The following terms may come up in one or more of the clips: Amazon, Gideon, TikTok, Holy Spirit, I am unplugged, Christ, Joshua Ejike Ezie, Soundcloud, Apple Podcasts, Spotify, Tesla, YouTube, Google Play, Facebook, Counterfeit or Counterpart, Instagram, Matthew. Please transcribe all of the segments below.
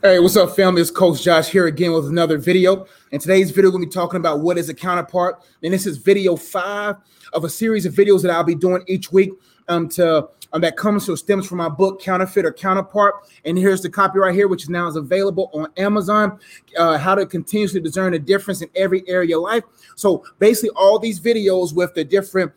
Hey, what's up, family? It's Coach Josh here again with another video. And today's video, we're going to be talking about what is a counterpart. And this is video 5 of a series of videos that I'll be doing each week that comes or stems from my book, Counterfeit or Counterpart. And here's the copy right here, which is now is available on Amazon, how to continuously discern a difference in every area of your life. So basically all these videos with the different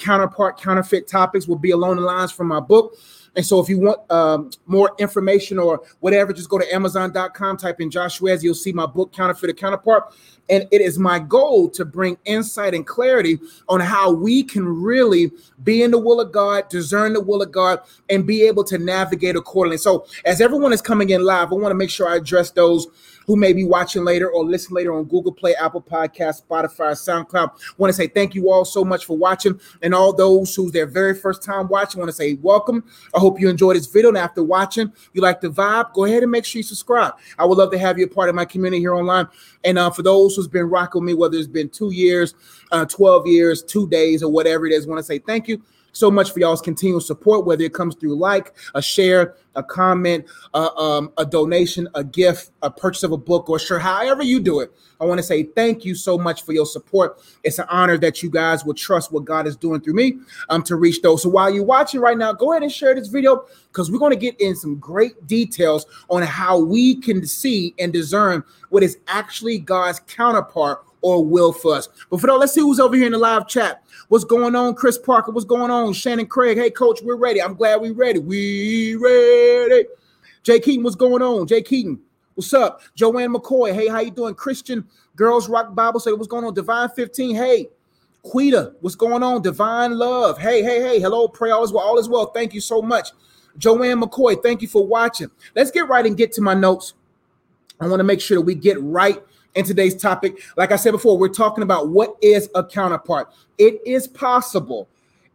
counterfeit topics will be along the lines from my book. And so if you want more information or whatever, just go to Amazon.com, type in Joshua Ejike, you'll see my book, Counterfeit or Counterpart. And it is my goal to bring insight and clarity on how we can really be in the will of God, discern the will of God, and be able to navigate accordingly. So as everyone is coming in live, I want to make sure I address those who may be watching later or listen later on Google Play, Apple Podcasts, Spotify, SoundCloud. I want to say thank you all so much for watching. And all those who's their very first time watching, I want to say welcome. I hope you enjoy this video. And after watching, you like the vibe, go ahead and make sure you subscribe. I would love to have you a part of my community here online. And for those who's been rocking me, whether it's been 2 years, 12 years, 2 days, or whatever it is, I want to say thank you so much for y'all's continual support, whether it comes through like, a share, a comment, a donation, a gift, a purchase of a book, or sure, however you do it. I want to say thank you so much for your support. It's an honor that you guys will trust what God is doing through me to reach those. So while you're watching right now, go ahead and share this video because we're going to get in some great details on how we can see and discern what is actually God's counterpart or will for us. But for now, let's see who's over here in the live chat. What's going on, Chris Parker? What's going on, Shannon Craig? Hey, Coach, we're ready. I'm glad we're ready. We ready. Jay Keaton, what's going on? Jay Keaton, what's up? Joanne McCoy, hey, how you doing? Christian Girls Rock Bible say, what's going on? Divine 15, hey. Quita, what's going on? Divine Love, hey. Hello, pray all is well. Thank you so much. Joanne McCoy, thank you for watching. Let's get right and get to my notes. I want to make sure that we get right in today's topic. Like I said before, we're talking about what is a counterpart. It is possible,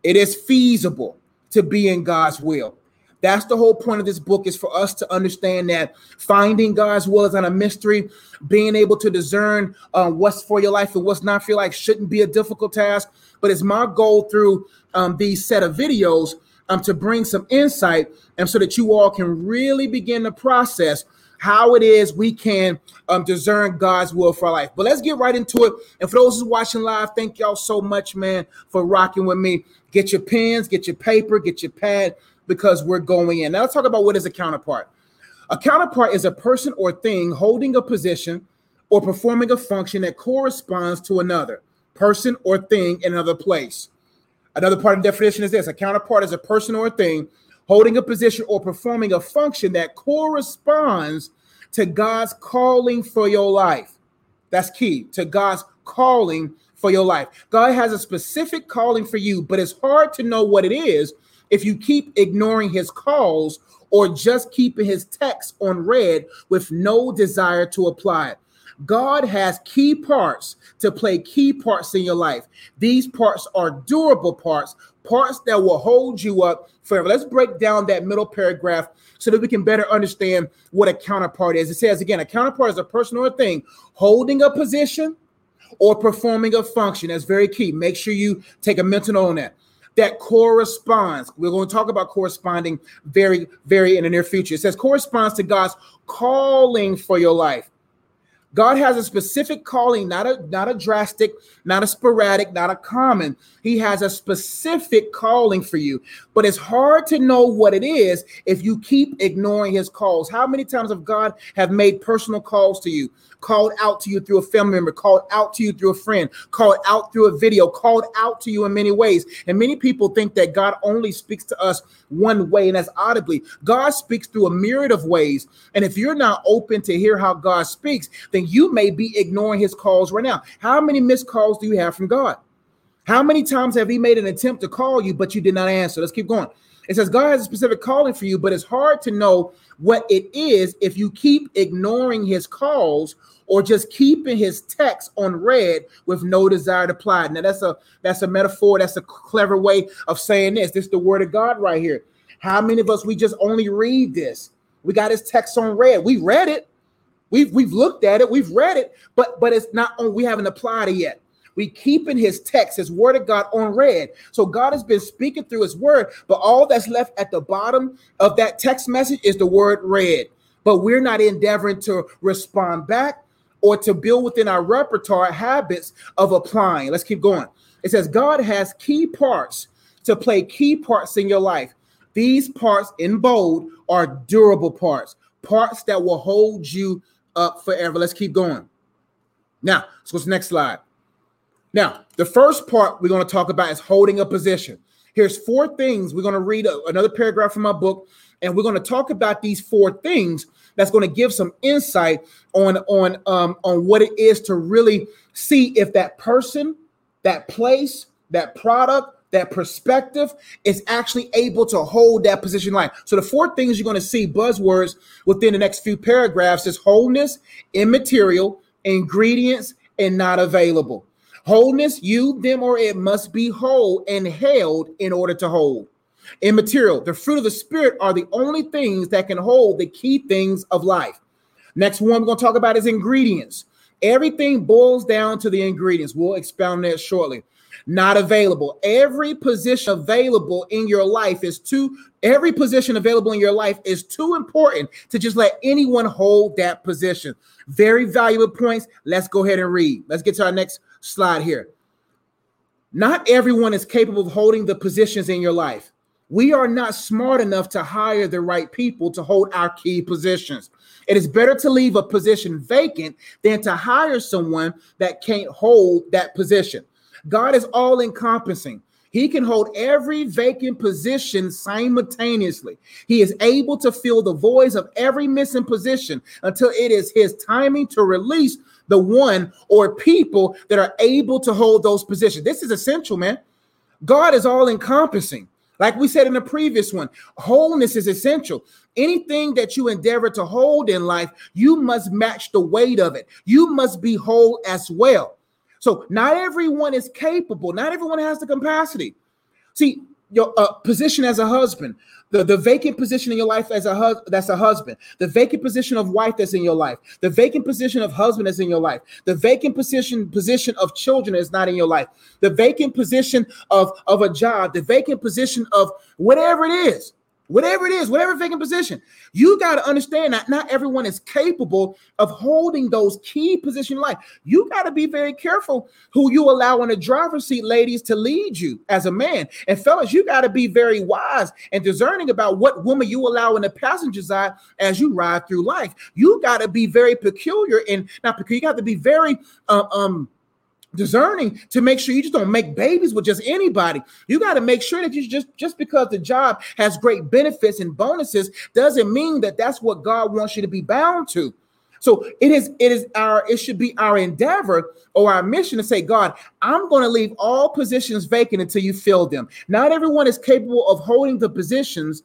it is feasible to be in God's will. That's the whole point of this book, is for us to understand that finding God's will is not a mystery. Being able to discern what's for your life and what's not for your life shouldn't be a difficult task. But it's my goal through these set of videos to bring some insight and so that you all can really begin the process how it is we can discern God's will for our life. But let's get right into it. And for those who are watching live, thank y'all so much, man, for rocking with me. Get your pens, get your paper, get your pad, because we're going in. Now let's talk about what is a counterpart. A counterpart is a person or thing holding a position or performing a function that corresponds to another person or thing in another place. Another part of the definition is this: a counterpart is a person or a thing holding a position or performing a function that corresponds to God's calling for your life. That's key, to God's calling for your life. God has a specific calling for you, but it's hard to know what it is if you keep ignoring his calls or just keeping his text on read with no desire to apply it. God has key parts to play key parts in your life. These parts are durable parts, parts that will hold you up forever. Let's break down that middle paragraph so that we can better understand what a counterpart is. It says, again, a counterpart is a person or a thing holding a position or performing a function. That's very key. Make sure you take a mental note on that. That corresponds. We're going to talk about corresponding very, very in the near future. It says corresponds to God's calling for your life. God has a specific calling, not a drastic, not a sporadic, not a common. He has a specific calling for you, but it's hard to know what it is if you keep ignoring his calls. How many times have God have made personal calls to you, called out to you through a family member, called out to you through a friend, called out through a video, called out to you in many ways? And many people think that God only speaks to us one way, and that's audibly. God speaks through a myriad of ways. And if you're not open to hear how God speaks, then you may be ignoring his calls right now. How many missed calls do you have from God? How many times have he made an attempt to call you, but you did not answer? Let's keep going. It says God has a specific calling for you, but it's hard to know what it is if you keep ignoring his calls or just keeping his text on read with no desire to apply. Now, that's a metaphor. That's a clever way of saying this. This is the word of God right here. How many of us, we just only read this? We got his text on read. We read it. We've looked at it, we've read it, but it's not on, we haven't applied it yet. We keeping his text, his word of God on read. So God has been speaking through his word, but all that's left at the bottom of that text message is the word read. but we're not endeavoring to respond back or to build within our repertoire habits of applying. Let's keep going. It says God has key parts to play key parts in your life. These parts in bold are durable parts, parts that will hold you up forever. Let's keep going. Now, let's go to the next slide. Now, the first part we're going to talk about is holding a position. Here's four things. We're going to read another paragraph from my book, and we're going to talk about these four things that's going to give some insight on what it is to really see if that person, that place, that product, that perspective is actually able to hold that position line. So the four things you're going to see, buzzwords, within the next few paragraphs is wholeness, immaterial, ingredients, and not available. Wholeness, you, them, or it must be whole and held in order to hold. Immaterial, the fruit of the Spirit are the only things that can hold the key things of life. Next one we're going to talk about is ingredients. Everything boils down to the ingredients. We'll expound that shortly. Not available. Every position available in your life is too important to just let anyone hold that position. Very valuable points. Let's go ahead and read. Let's get to our next slide here. Not everyone is capable of holding the positions in your life. We are not smart enough to hire the right people to hold our key positions. It is better to leave a position vacant than to hire someone that can't hold that position. God is all-encompassing. He can hold every vacant position simultaneously. He is able to fill the voids of every missing position until it is his timing to release the one or people that are able to hold those positions. This is essential, man. God is all-encompassing. Like we said in the previous one, wholeness is essential. Anything that you endeavor to hold in life, you must match the weight of it. You must be whole as well. So not everyone is capable. Not everyone has the capacity. See, your position as a husband, the vacant position in your life as a husband, the vacant position of wife that's in your life, the vacant position of husband that's in your life, the vacant position of children is not in your life, the vacant position of a job, the vacant position of whatever vacant position. You got to understand that not everyone is capable of holding those key positions in life. You got to be very careful who you allow in the driver's seat, ladies, to lead you as a man. And fellas, you got to be very wise and discerning about what woman you allow in the passenger side as you ride through life. You got to be very peculiar and not peculiar. You got to be very discerning to make sure you just don't make babies with just anybody. You got to make sure that you just because the job has great benefits and bonuses doesn't mean that that's what God wants you to be bound to. So it should be our endeavor or our mission to say, God, I'm going to leave all positions vacant until you fill them. Not everyone is capable of holding the positions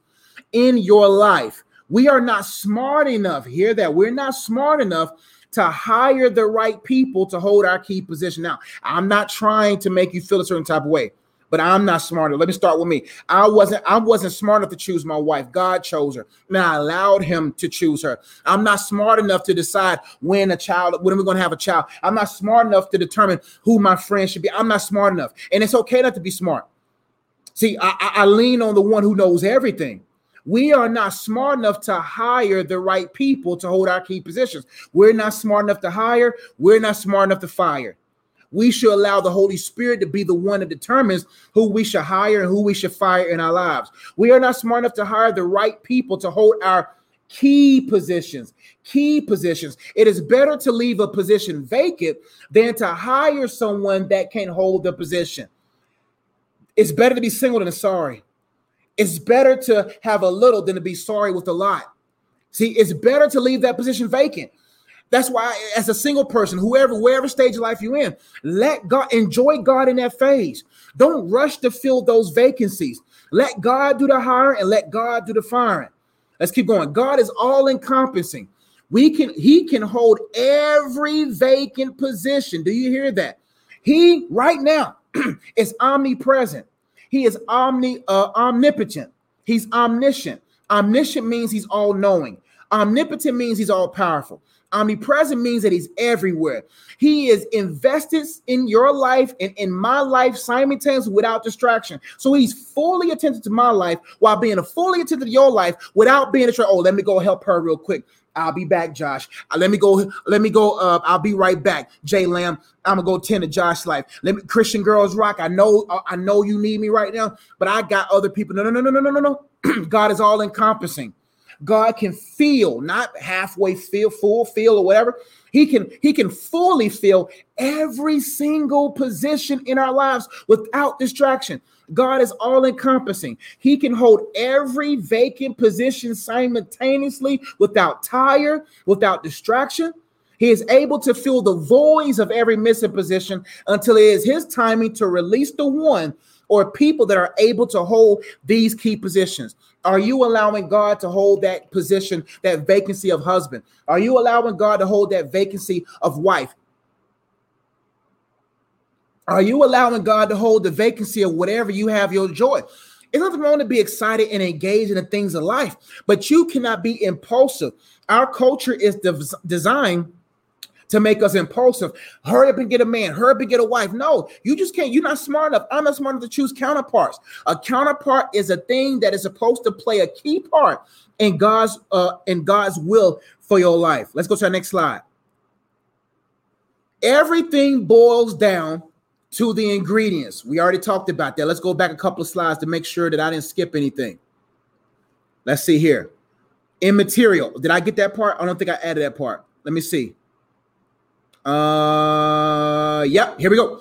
in your life. We are not smart enough. Hear that? We're not smart enough to hire the right people to hold our key position. Now, I'm not trying to make you feel a certain type of way, but I'm not smarter. Let me start with me. I wasn't smart enough to choose my wife. God chose her. Now I allowed him to choose her. I'm not smart enough to decide when we're going to have a child. I'm not smart enough to determine who my friends should be. I'm not smart enough. And it's okay not to be smart. See, I lean on the one who knows everything. We are not smart enough to hire the right people to hold our key positions. We're not smart enough to hire. We're not smart enough to fire. We should allow the Holy Spirit to be the one that determines who we should hire and who we should fire in our lives. We are not smart enough to hire the right people to hold our key positions. It is better to leave a position vacant than to hire someone that can't hold the position. It's better to be single than sorry. It's better to have a little than to be sorry with a lot. See, it's better to leave that position vacant. That's why as a single person, wherever stage of life you're in, let God enjoy God in that phase. Don't rush to fill those vacancies. Let God do the hiring and let God do the firing. Let's keep going. God is all-encompassing. He can hold every vacant position. Do you hear that? He right now is omnipresent. He is omnipotent. He's omniscient. Omniscient means he's all-knowing. Omnipotent means he's all-powerful. Omnipresent means that he's everywhere. He is invested in your life and in my life simultaneously without distraction. So he's fully attentive to my life while being fully attentive to your life without being distracted. Oh, let me go help her real quick. I'll be back, Josh. Let me go. I'll be right back. Jay Lamb, I'm gonna go tend to Josh's life. Let me, Christian Girls Rock. I know you need me right now, but I got other people. No. God is all encompassing. God can feel, not halfway feel, full feel or whatever. He can fully fill every single position in our lives without distraction. God is all encompassing. He can hold every vacant position simultaneously without tire, without distraction. He is able to fill the voids of every missing position until it is his timing to release the one or people that are able to hold these key positions. Are you allowing God to hold that position, that vacancy of husband? Are you allowing God to hold that vacancy of wife? Are you allowing God to hold the vacancy of whatever you have your joy? It's nothing wrong to be excited and engaged in the things of life, but you cannot be impulsive. Our culture is designed to make us impulsive. Hurry up and get a man. Hurry up and get a wife. No, you just can't. You're not smart enough. I'm not smart enough to choose counterparts. A counterpart is a thing that is supposed to play a key part in God's will for your life. Let's go to our next slide. Everything boils down to the ingredients. We already talked about that. Let's go back a couple of slides to make sure that I didn't skip anything. Let's see here. Immaterial. Did I get that part? I don't think I added that part. Let me see. Yep, here we go.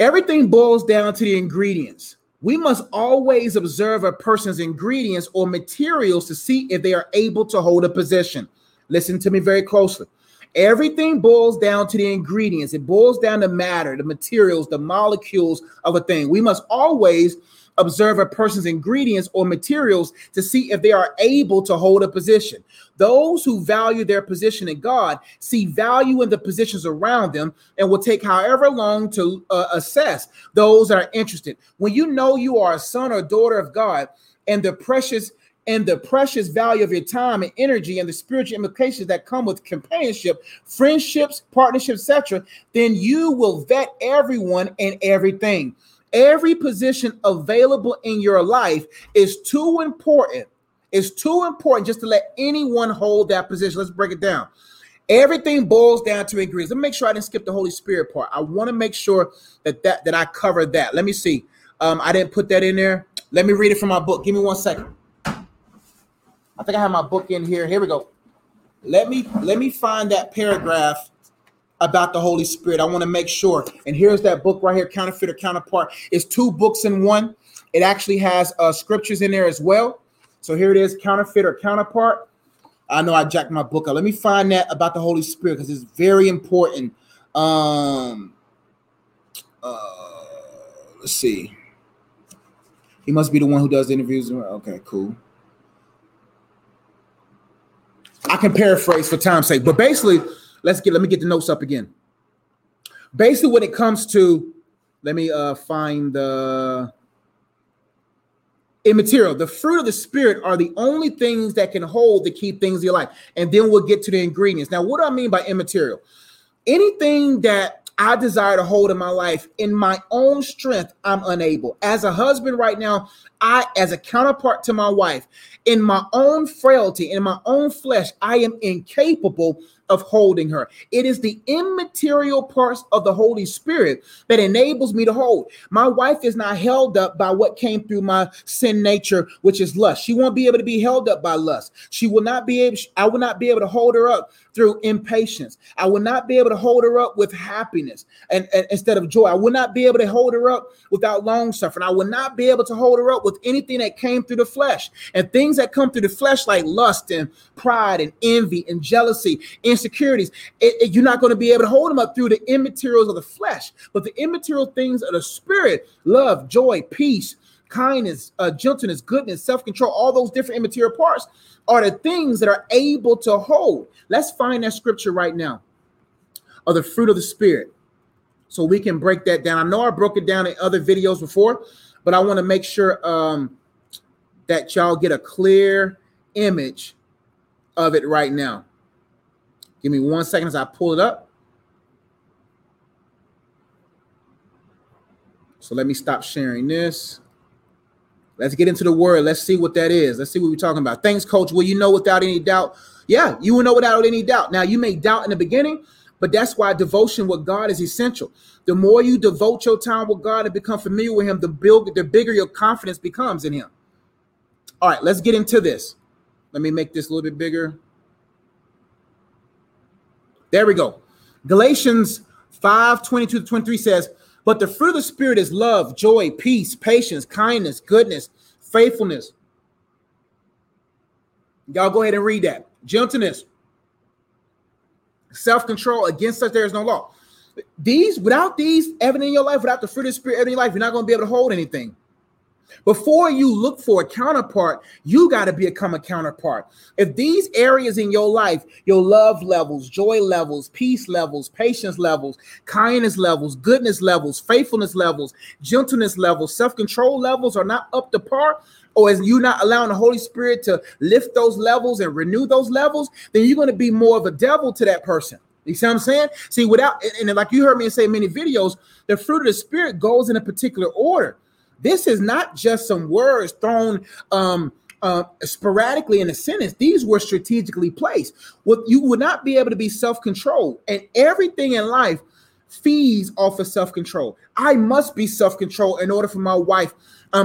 Everything boils down to the ingredients. We must always observe a person's ingredients or materials to see if they are able to hold a position. Listen to me very closely. Everything boils down to the ingredients. It boils down to matter, the materials, the molecules of a thing. We must always observe a person's ingredients or materials to see if they are able to hold a position. Those who value their position in God see value in the positions around them and will take however long to assess those that are interested. When you know you are a son or daughter of God and the precious value of your time and energy and the spiritual implications that come with companionship, friendships, partnerships, etc., then you will vet everyone and everything. Every position available in your life is too important. It's too important just to let anyone hold that position. Let's break it down. Everything boils down to ingredients. Let me make sure I didn't skip the Holy Spirit part. I want to make sure that I covered that. Let me see. I didn't put that in there. Let me read it from my book. Give me one second. I think I have my book in here. Here we go. Let me find that paragraph about the Holy Spirit. I want to make sure. And here's that book right here, Counterfeit or Counterpart. It's 2 books in one. It actually has scriptures in there as well. So here it is, Counterfeit or Counterpart. I know I jacked my book up. Let me find that about the Holy Spirit because it's very important. Let's see. He must be the one who does the interviews. Okay, cool. I can paraphrase for time's sake, but basically, let me get the notes up again. Basically, when it comes to, let me find the immaterial. The fruit of the Spirit are the only things that can hold the key things in your life. And then we'll get to the ingredients. Now, what do I mean by immaterial? Anything that I desire to hold in my life in my own strength, I'm unable. As a husband right now, as a counterpart to my wife, in my own frailty, in my own flesh, I am incapable of holding her. It is the immaterial parts of the Holy Spirit that enables me to hold. My wife is not held up by what came through my sin nature, which is lust. She won't be able to be held up by lust. I will not be able to hold her up through impatience. I will not be able to hold her up with happiness and instead of joy. I will not be able to hold her up without long suffering. I will not be able to hold her up with anything that came through the flesh, and things that come through the flesh like lust and pride and envy and jealousy, insecurities. You're not going to be able to hold them up through the immaterials of the flesh, but the immaterial things of the Spirit, love, joy, peace, kindness, gentleness, goodness, self-control, all those different immaterial parts are the things that are able to hold. Let's find that scripture right now of the fruit of the Spirit so we can break that down. I know I broke it down in other videos before, but I want to make sure that y'all get a clear image of it right now. Give me one second as I pull it up. So let me stop sharing this. Let's get into the word. Let's see what that is. Let's see what we're talking about. Thanks, Coach. Will you know without any doubt? Yeah, you will know without any doubt. Now, you may doubt in the beginning, but that's why devotion with God is essential. The more you devote your time with God and become familiar with him, the bigger your confidence becomes in him. All right, let's get into this. Let me make this a little bit bigger. There we go. Galatians 5:22-23 says, but the fruit of the Spirit is love, joy, peace, patience, kindness, goodness, faithfulness. Y'all go ahead and read that. Gentleness, self-control, against such there is no law. Without these evident in your life, without the fruit of the Spirit evident in your life, you're not going to be able to hold anything. Before you look for a counterpart, you got to become a counterpart. If these areas in your life, your love levels, joy levels, peace levels, patience levels, kindness levels, goodness levels, faithfulness levels, gentleness levels, self-control levels are not up to par, or is you not allowing the Holy Spirit to lift those levels and renew those levels, then you're going to be more of a devil to that person. You see what I'm saying? See, and like you heard me say in many videos, the fruit of the Spirit goes in a particular order. This is not just some words thrown sporadically in a sentence. These were strategically placed. You would not be able to be self-controlled. And everything in life feeds off of self-control. I must be self-controlled in order for my wife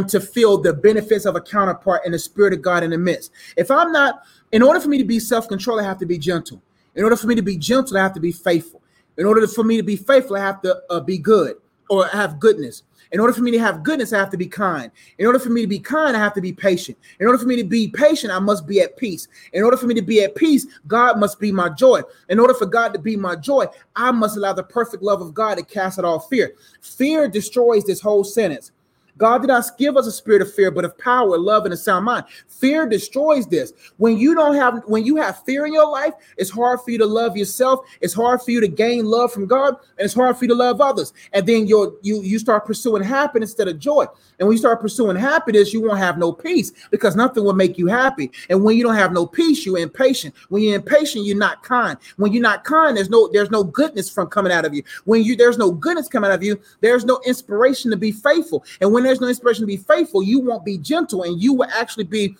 to feel the benefits of a counterpart and the Spirit of God in the midst. In order for me to be self-controlled, I have to be gentle. In order for me to be gentle, I have to be faithful. In order for me to be faithful, I have to be good or have goodness. In order for me to have goodness, I have to be kind. In order for me to be kind, I have to be patient. In order for me to be patient, I must be at peace. In order for me to be at peace, God must be my joy. In order for God to be my joy, I must allow the perfect love of God to cast out all fear. Fear destroys this whole sentence. God did not give us a spirit of fear, but of power, love, and a sound mind. Fear destroys this. When you have fear in your life, it's hard for you to love yourself. It's hard for you to gain love from God, and it's hard for you to love others. And then you start pursuing happiness instead of joy. And when you start pursuing happiness, you won't have no peace because nothing will make you happy. And when you don't have no peace, you're impatient. When you're impatient, you're not kind. When you're not kind, there's no goodness from coming out of you. When there's no goodness coming out of you, there's no inspiration to be faithful. And when there's no inspiration to be faithful, you won't be gentle, and you will actually be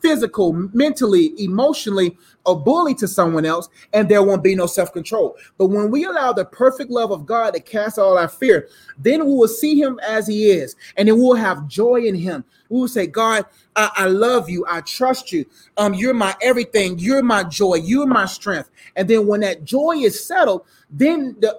physical, mentally, emotionally a bully to someone else, and there won't be no self-control. But when we allow the perfect love of God to cast all our fear, then we will see him as he is, and then we'll have joy in him. We will say, God, I love you. I trust you. You're my everything. You're my joy. You're my strength. And then when that joy is settled, then the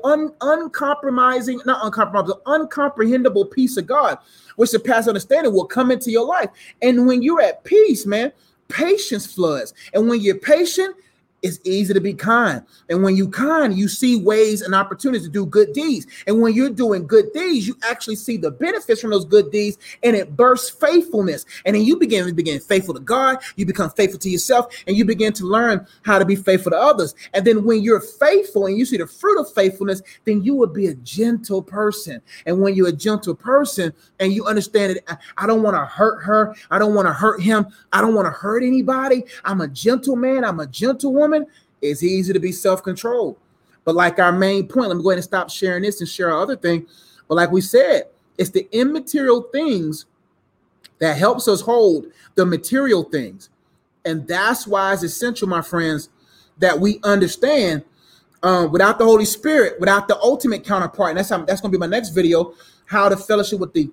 uncomprehendable peace of God, which surpasses understanding, will come into your life. And when you're at peace, man, patience floods. And when you're patient, it's easy to be kind. And when you're kind, you see ways and opportunities to do good deeds. And when you're doing good deeds, you actually see the benefits from those good deeds, and it bursts faithfulness. And then you begin faithful to God. You become faithful to yourself, and you begin to learn how to be faithful to others. And then when you're faithful and you see the fruit of faithfulness, then you would be a gentle person. And when you're a gentle person and you understand that I don't want to hurt her, I don't want to hurt him, I don't want to hurt anybody, I'm a gentle man, I'm a gentle woman, it's easy to be self-controlled. But like our main point, let me go ahead and stop sharing this and share our other thing. But like we said, it's the immaterial things that helps us hold the material things. And that's why it's essential, my friends, that we understand without the Holy Spirit, without the ultimate counterpart, and that's going to be my next video, how to fellowship with the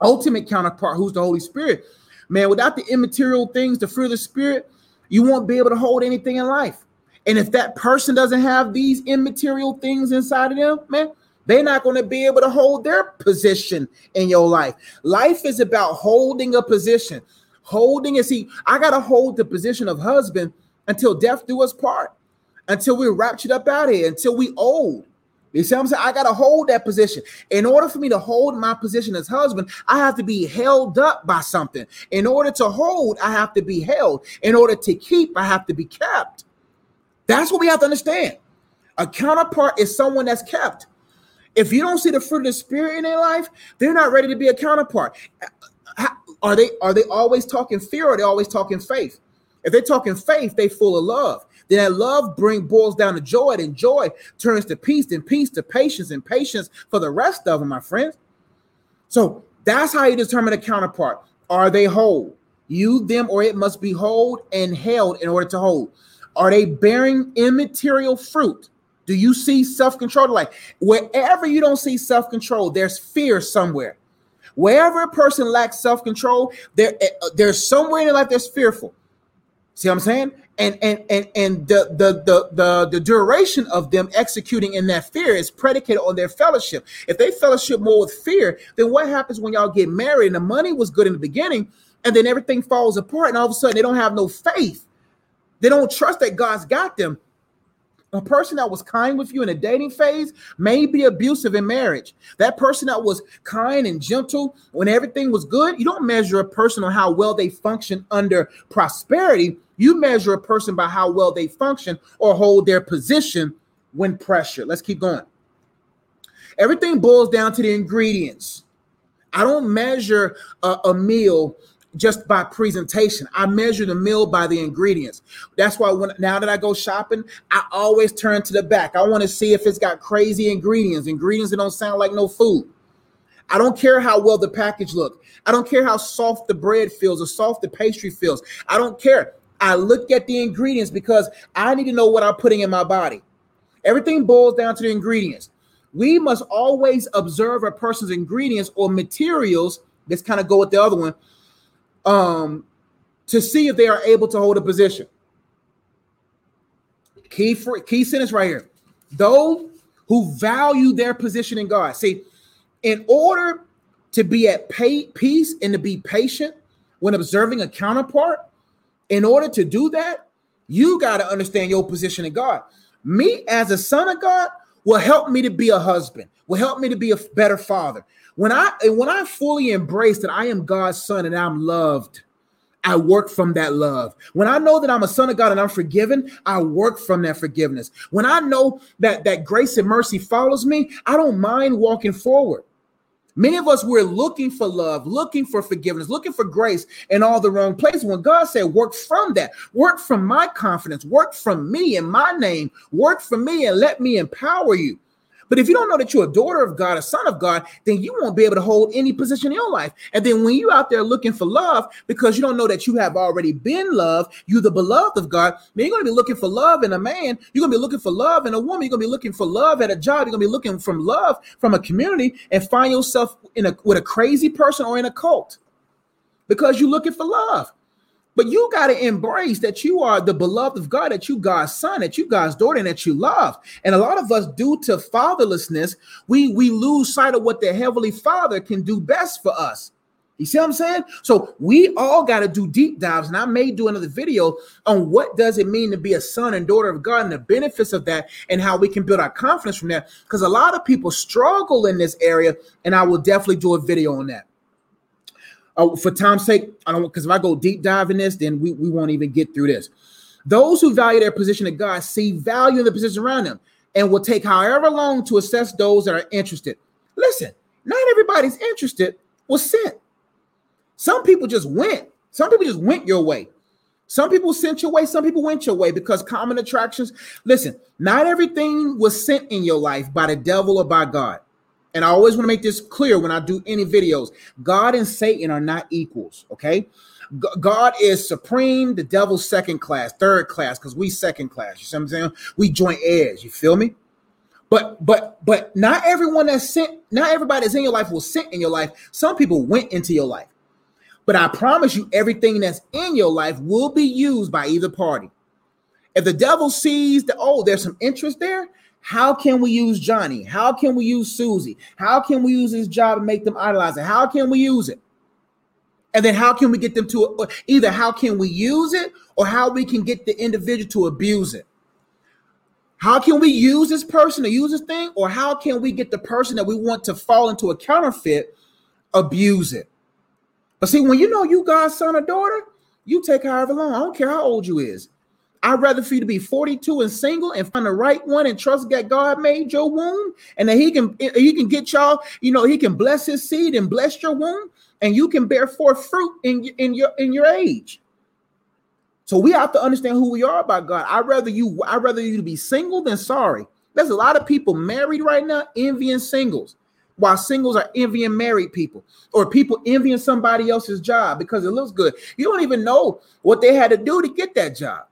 ultimate counterpart, who's the Holy Spirit. Man, without the immaterial things, the fruit of the Spirit, you won't be able to hold anything in life. And if that person doesn't have these immaterial things inside of them, man, they're not going to be able to hold their position in your life. Life is about holding a position. I got to hold the position of husband until death do us part, until we're raptured up out here, until we old. You see what I'm saying? I got to hold that position. In order for me to hold my position as husband, I have to be held up by something. In order to hold, I have to be held. In order to keep, I have to be kept. That's what we have to understand. A counterpart is someone that's kept. If you don't see the fruit of the Spirit in their life, they're not ready to be a counterpart. Are they always talking fear, or are they always talking faith? If they're talking faith, they're full of love. Then that love boils down to joy, and joy turns to peace, and peace to patience, and patience for the rest of them, my friends. So That's how you determine a counterpart. Are they whole? You, them, or it must be whole and held in order to hold. Are they bearing immaterial fruit? Do you see self-control? Like wherever you don't see self-control, there's fear somewhere. Wherever a person lacks self-control, there's somewhere in life that's fearful. See what I'm saying? And the duration of them executing in that fear is predicated on their fellowship. If they fellowship more with fear, then what happens when y'all get married and the money was good in the beginning and then everything falls apart and all of a sudden they don't have no faith. They don't trust that God's got them. A person that was kind with you in a dating phase may be abusive in marriage. That person that was kind and gentle when everything was good, you don't measure a person on how well they function under prosperity. You measure a person by how well they function or hold their position when pressure. Let's keep going. Everything boils down to the ingredients. I don't measure a meal just by presentation. I measure the meal by the ingredients. That's why now that I go shopping, I always turn to the back. I want to see if it's got crazy ingredients that don't sound like no food. I don't care how well the package look. I don't care how soft the bread feels or soft the pastry feels. I don't care. I look at the ingredients because I need to know what I'm putting in my body. Everything boils down to the ingredients. We must always observe a person's ingredients or materials. Let's kind of go with the other one. To see if they are able to hold a position. Key sentence right here. Those who value their position in God. See, in order to be at peace and to be patient when observing a counterpart, in order to do that, you got to understand your position in God. Me as a son of God will help me to be a husband, will help me to be a better father. When I fully embrace that I am God's son and I'm loved, I work from that love. When I know that I'm a son of God and I'm forgiven, I work from that forgiveness. When I know that grace and mercy follows me, I don't mind walking forward. Many of us, we're looking for love, looking for forgiveness, looking for grace in all the wrong places. When God said, work from that, work from my confidence, work from me in my name, work for me and let me empower you. But if you don't know that you're a daughter of God, a son of God, then you won't be able to hold any position in your life. And then when you're out there looking for love because you don't know that you have already been loved, you're the beloved of God, then you're going to be looking for love in a man. You're going to be looking for love in a woman. You're going to be looking for love at a job. You're going to be looking for love from a community and find yourself with a crazy person or in a cult because you're looking for love. But you got to embrace that you are the beloved of God, that you God's son, that you God's daughter, and that you love. And a lot of us, due to fatherlessness, we lose sight of what the Heavenly Father can do best for us. You see what I'm saying? So we all got to do deep dives, and I may do another video on what does it mean to be a son and daughter of God and the benefits of that and how we can build our confidence from that, because a lot of people struggle in this area, and I will definitely do a video on that. For time's sake, I don't, because if I go deep dive in this, then we won't even get through this. Those who value their position in God see value in the position around them and will take however long to assess those that are interested. Listen, not everybody's interested was sent. Some people just went. Some people just went your way. Some people sent your way. Some people went your way because common attractions. Listen, not everything was sent in your life by the devil or by God. And I always want to make this clear when I do any videos. God and Satan are not equals, okay? God is supreme, the devil's second class, third class, because we second class. You see what I'm saying? We joint heirs, you feel me? But not everyone that's sent, not everybody that's in your life was sent in your life. Some people went into your life. But I promise you, everything that's in your life will be used by either party. If the devil sees that, oh, there's some interest there, how can we use Johnny? How can we use Susie? How can we use his job and make them idolize it? How can we use it? And then how can we get them to either how can we use it or how we can get the individual to abuse it? How can we use this person to use this thing? Or how can we get the person that we want to fall into a counterfeit, abuse it? But see, when you know you God's son or daughter, you take however long. I don't care how old you is. I'd rather for you to be 42 and single and find the right one and trust that God made your womb and that he can get y'all, he can bless his seed and bless your womb and you can bear forth fruit in your age. So we have to understand who we are by God. I'd rather you to be single than sorry. There's a lot of people married right now envying singles. while singles are envying married people, or people envying somebody else's job because it looks good. You don't even know what they had to do to get that job.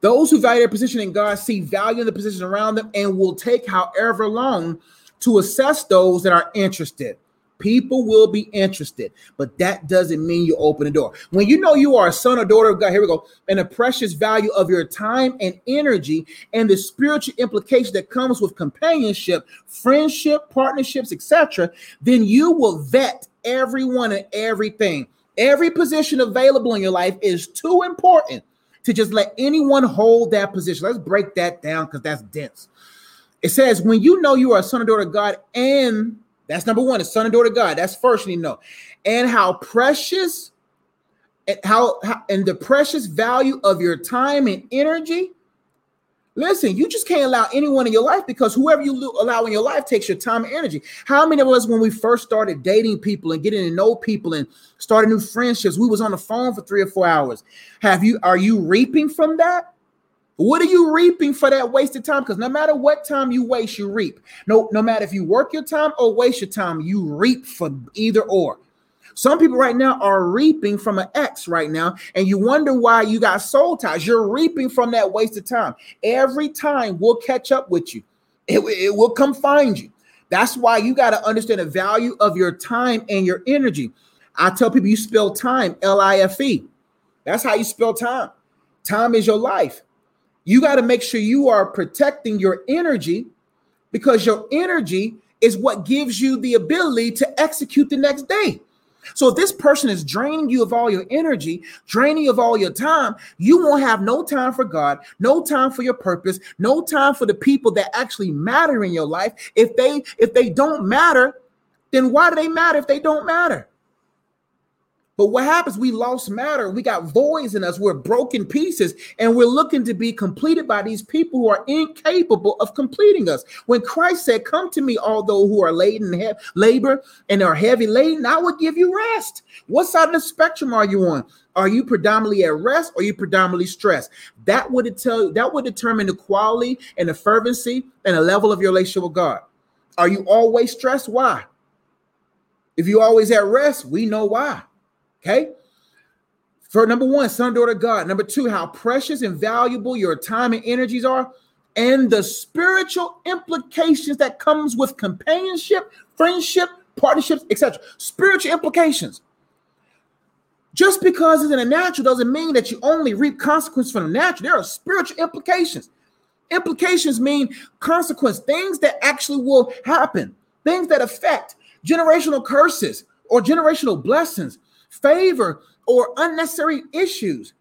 Those who value their position in God see value in the position around them and will take however long to assess those that are interested. People will be interested, but that doesn't mean you open the door. When you know you are a son or daughter of God, here we go, and the precious value of your time and energy and the spiritual implication that comes with companionship, friendship, partnerships, etc., then you will vet everyone and everything. Every position available in your life is too important to just let anyone hold that position. Let's break that down because that's dense. It says, when you know you are a son or daughter of God, and that's number one, a son and daughter of God. That's first you need to know. And how precious, and how and the precious value of your time and energy. Listen, you just can't allow anyone in your life, because whoever you allow in your life takes your time and energy. How many of us, when we first started dating people and getting to know people and starting new friendships, we was on the phone for 3 or 4 hours. Are you reaping from that? What are you reaping for that wasted time? Because no matter what time you waste, you reap. No matter if you work your time or waste your time, you reap for either or. Some people right now are reaping from an ex right now, and you wonder why you got soul ties. You're reaping from that wasted time. Every time will catch up with you. It will come find you. That's why you got to understand the value of your time and your energy. I tell people you spell time, L-I-F-E. That's how you spell time. Time is your life. You got to make sure you are protecting your energy, because your energy is what gives you the ability to execute the next day. So if this person is draining you of all your energy, draining you of all your time, you won't have no time for God, no time for your purpose, no time for the people that actually matter in your life. If they don't matter, then why do they matter if they don't matter? But what happens, we lost matter. We got voids in us. We're broken pieces, and we're looking to be completed by these people who are incapable of completing us. When Christ said, come to me, all those who are laden in labor and are heavy laden, I will give you rest. What side of the spectrum are you on? Are you predominantly at rest, or are you predominantly stressed? That would determine the quality and the fervency and the level of your relationship with God. Are you always stressed? Why? If you're always at rest, we know why. Okay, for number one, son, daughter, God. Number two, how precious and valuable your time and energies are, and the spiritual implications that comes with companionship, friendship, partnerships, etc. Spiritual implications. Just because it's in the natural doesn't mean that you only reap consequences from the natural. There are spiritual implications. Implications mean consequence, things that actually will happen, things that affect generational curses or generational blessings, favor, or unnecessary issues.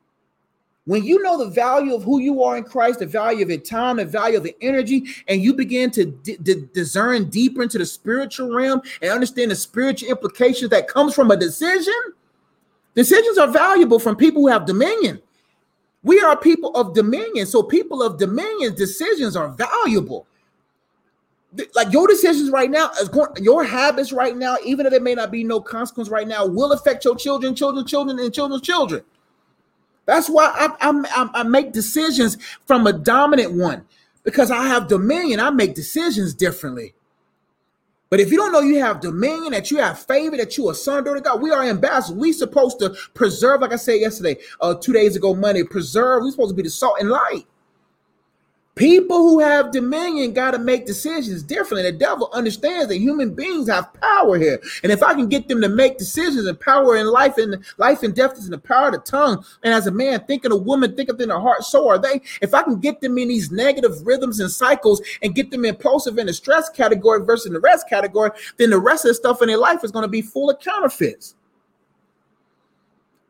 When you know the value of who you are in Christ, the value of your time, the value of the energy, and you begin to discern deeper into the spiritual realm and understand the spiritual implications that comes from a decision. Decisions are valuable from people who have dominion. We are people of dominion. So people of dominion, decisions are valuable. Like your decisions right now, your habits right now, even though there may not be no consequence right now, will affect your children, children, children, and children's children. That's why I make decisions from a dominant one, because I have dominion. I make decisions differently. But if you don't know you have dominion, that you have favor, that you are son, daughter of God, we are ambassadors. We're supposed to preserve, like I said yesterday, 2 days ago, Monday, preserve. We're supposed to be the salt and light. People who have dominion got to make decisions differently. The devil understands that human beings have power here. And if I can get them to make decisions and power in life, and life and death is in the power of the tongue. And as a man thinking a woman thinketh in her heart, so are they. If I can get them in these negative rhythms and cycles and get them impulsive in the stress category versus the rest category, then the rest of the stuff in their life is going to be full of counterfeits.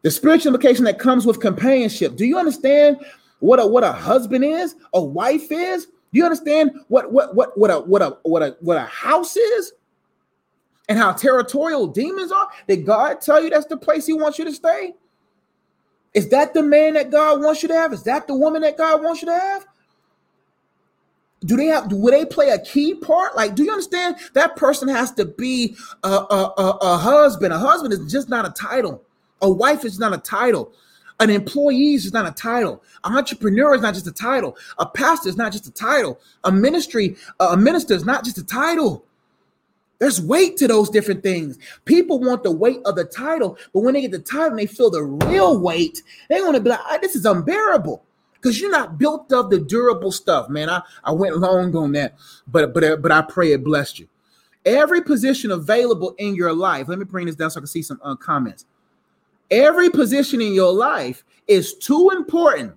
The spiritual implication that comes with companionship. Do you understand what a husband is, a wife is? Do you understand what a house is, and how territorial demons are? Did God tell you that's the place he wants you to stay? Is that the man that God wants you to have? Is that the woman that God wants you to have? Will they play a key part? Like, do you understand that person has to be a husband? A husband is just not a title. A wife is not a title. An employee is not a title. An entrepreneur is not just a title. A pastor is not just a title. A minister is not just a title. There's weight to those different things. People want the weight of the title, but when they get the title and they feel the real weight, they want to be like, this is unbearable, because you're not built of the durable stuff, man. I went long on that, but I pray it blessed you. Every position available in your life, let me bring this down so I can see some comments. Every position in your life is too important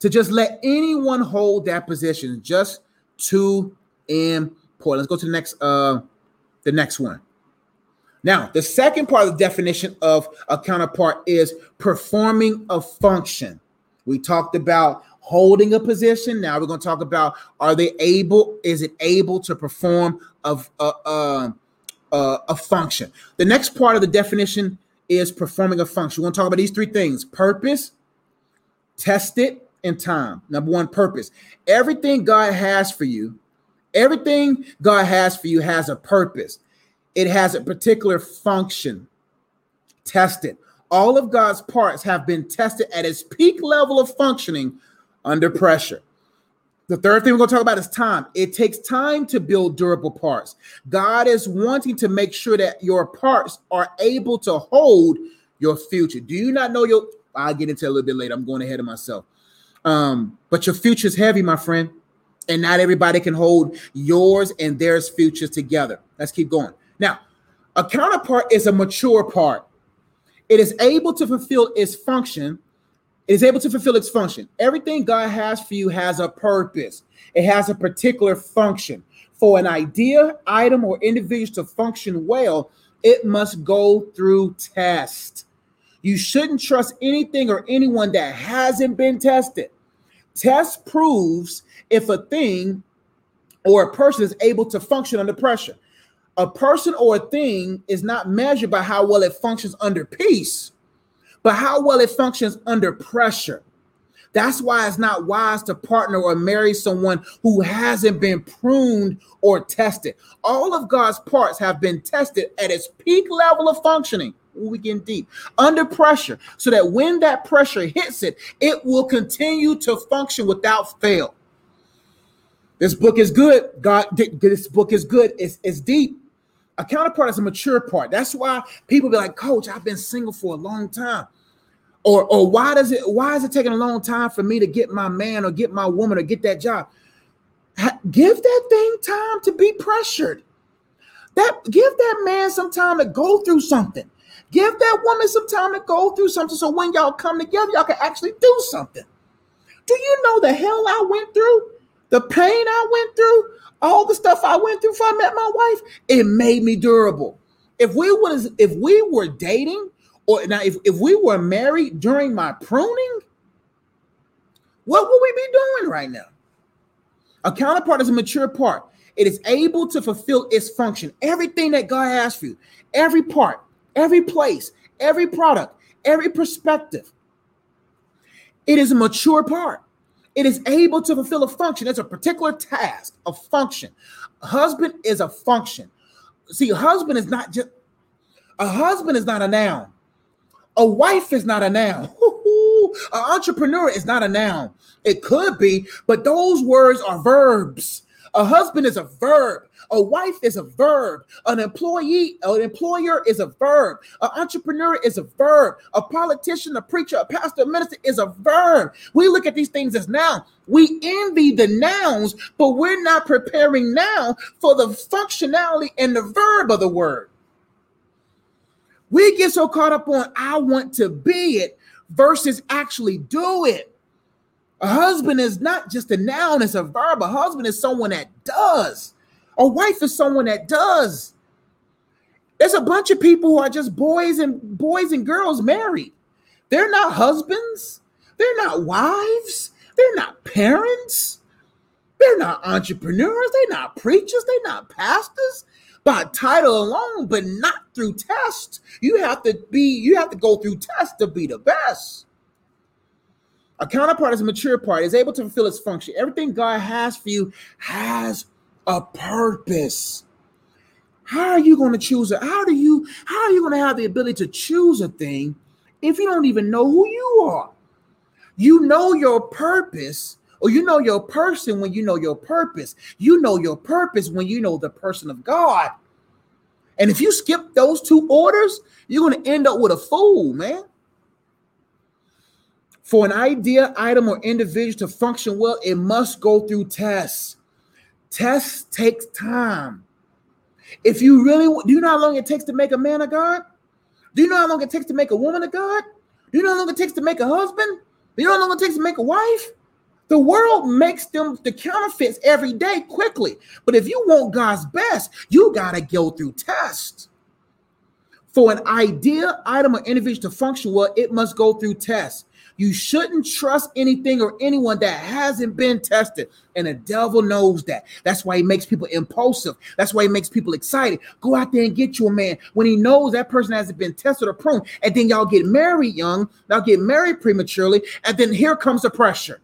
to just let anyone hold that position. Just too important. Let's go to the next one. Now, the second part of the definition of a counterpart is performing a function. We talked about holding a position. Now we're going to talk about, is it able to perform a function? The next part of the definition is performing a function. We're going to talk about these three things: purpose, tested, and time. Number one, purpose. Everything God has for you has a purpose. It has a particular function. Tested. All of God's parts have been tested at its peak level of functioning under pressure. The third thing we're going to talk about is time. It takes time to build durable parts. God is wanting to make sure that your parts are able to hold your future. Do you not know your... I'll get into it a little bit later. I'm going ahead of myself. But your future is heavy, my friend, and not everybody can hold yours and theirs futures together. Let's keep going. Now, a counterpart is a mature part. It is able to fulfill its function. Everything God has for you has a purpose. It has a particular function. For an idea, item, or individual to function well, it must go through tests. You shouldn't trust anything or anyone that hasn't been tested. Test proves if a thing or a person is able to function under pressure. A person or a thing is not measured by how well it functions under peace, but how well it functions under pressure. That's why it's not wise to partner or marry someone who hasn't been pruned or tested. All of God's parts have been tested at its peak level of functioning. We get deep under pressure, so that when that pressure hits it, it will continue to function without fail. This book is good. God, this book is good. It's deep. A counterpart is a mature part. That's why people be like, Coach, I've been single for a long time. Or why is it taking a long time for me to get my man or get my woman or get that job? Give that thing time to be pressured. Give that man some time to go through something. Give that woman some time to go through something, so when y'all come together, y'all can actually do something. Do you know the hell I went through? The pain I went through? All the stuff I went through before I met my wife? It made me durable. If we were dating, or now if we were married during my pruning, what would we be doing right now? A counterpart is a mature part. It is able to fulfill its function. Everything that God has for you, every part, every place, every product, every perspective. It is a mature part. It is able to fulfill a function. It's a particular task, a function. A husband is a function. See, a husband is not a noun. A wife is not a noun. An entrepreneur is not a noun. It could be, but those words are verbs. A husband is a verb. A wife is a verb. An employer is a verb. An entrepreneur is a verb. A politician, a preacher, a pastor, a minister is a verb. We look at these things as nouns. We envy the nouns, but we're not preparing now for the functionality and the verb of the word. We get so caught up on I want to be it versus actually do it. A husband is not just a noun, it's a verb. A husband is someone that does. A wife is someone that does. There's a bunch of people who are just boys and girls married. They're not husbands. They're not wives. They're not parents. They're not entrepreneurs. They're not preachers. They're not pastors. By title alone, but not through tests. You have to go through tests to be the best. A counterpart is a mature part. It's able to fulfill its function. Everything God has for you has a purpose. How are you going to choose it? How are you going to have the ability to choose a thing if you don't even know who you are? You know your purpose, Or you know your person when you know your purpose. You know your purpose when you know the person of God. And if you skip those two orders, you're going to end up with a fool, man. For an idea, item, or individual to function well, it must go through tests. Tests takes time. If you really, do you know how long it takes to make a man of God? Do you know how long it takes to make a woman of God? Do you know how long it takes to make a husband? Do you know how long it takes to make a wife? The world makes them the counterfeits every day quickly. But if you want God's best, you got to go through tests. For an idea, item, or individual to function well, it must go through tests. You shouldn't trust anything or anyone that hasn't been tested. And the devil knows that. That's why he makes people impulsive. That's why he makes people excited. Go out there and get you a man when he knows that person hasn't been tested or pruned. And then y'all get married young. Y'all get married prematurely. And then here comes the pressure.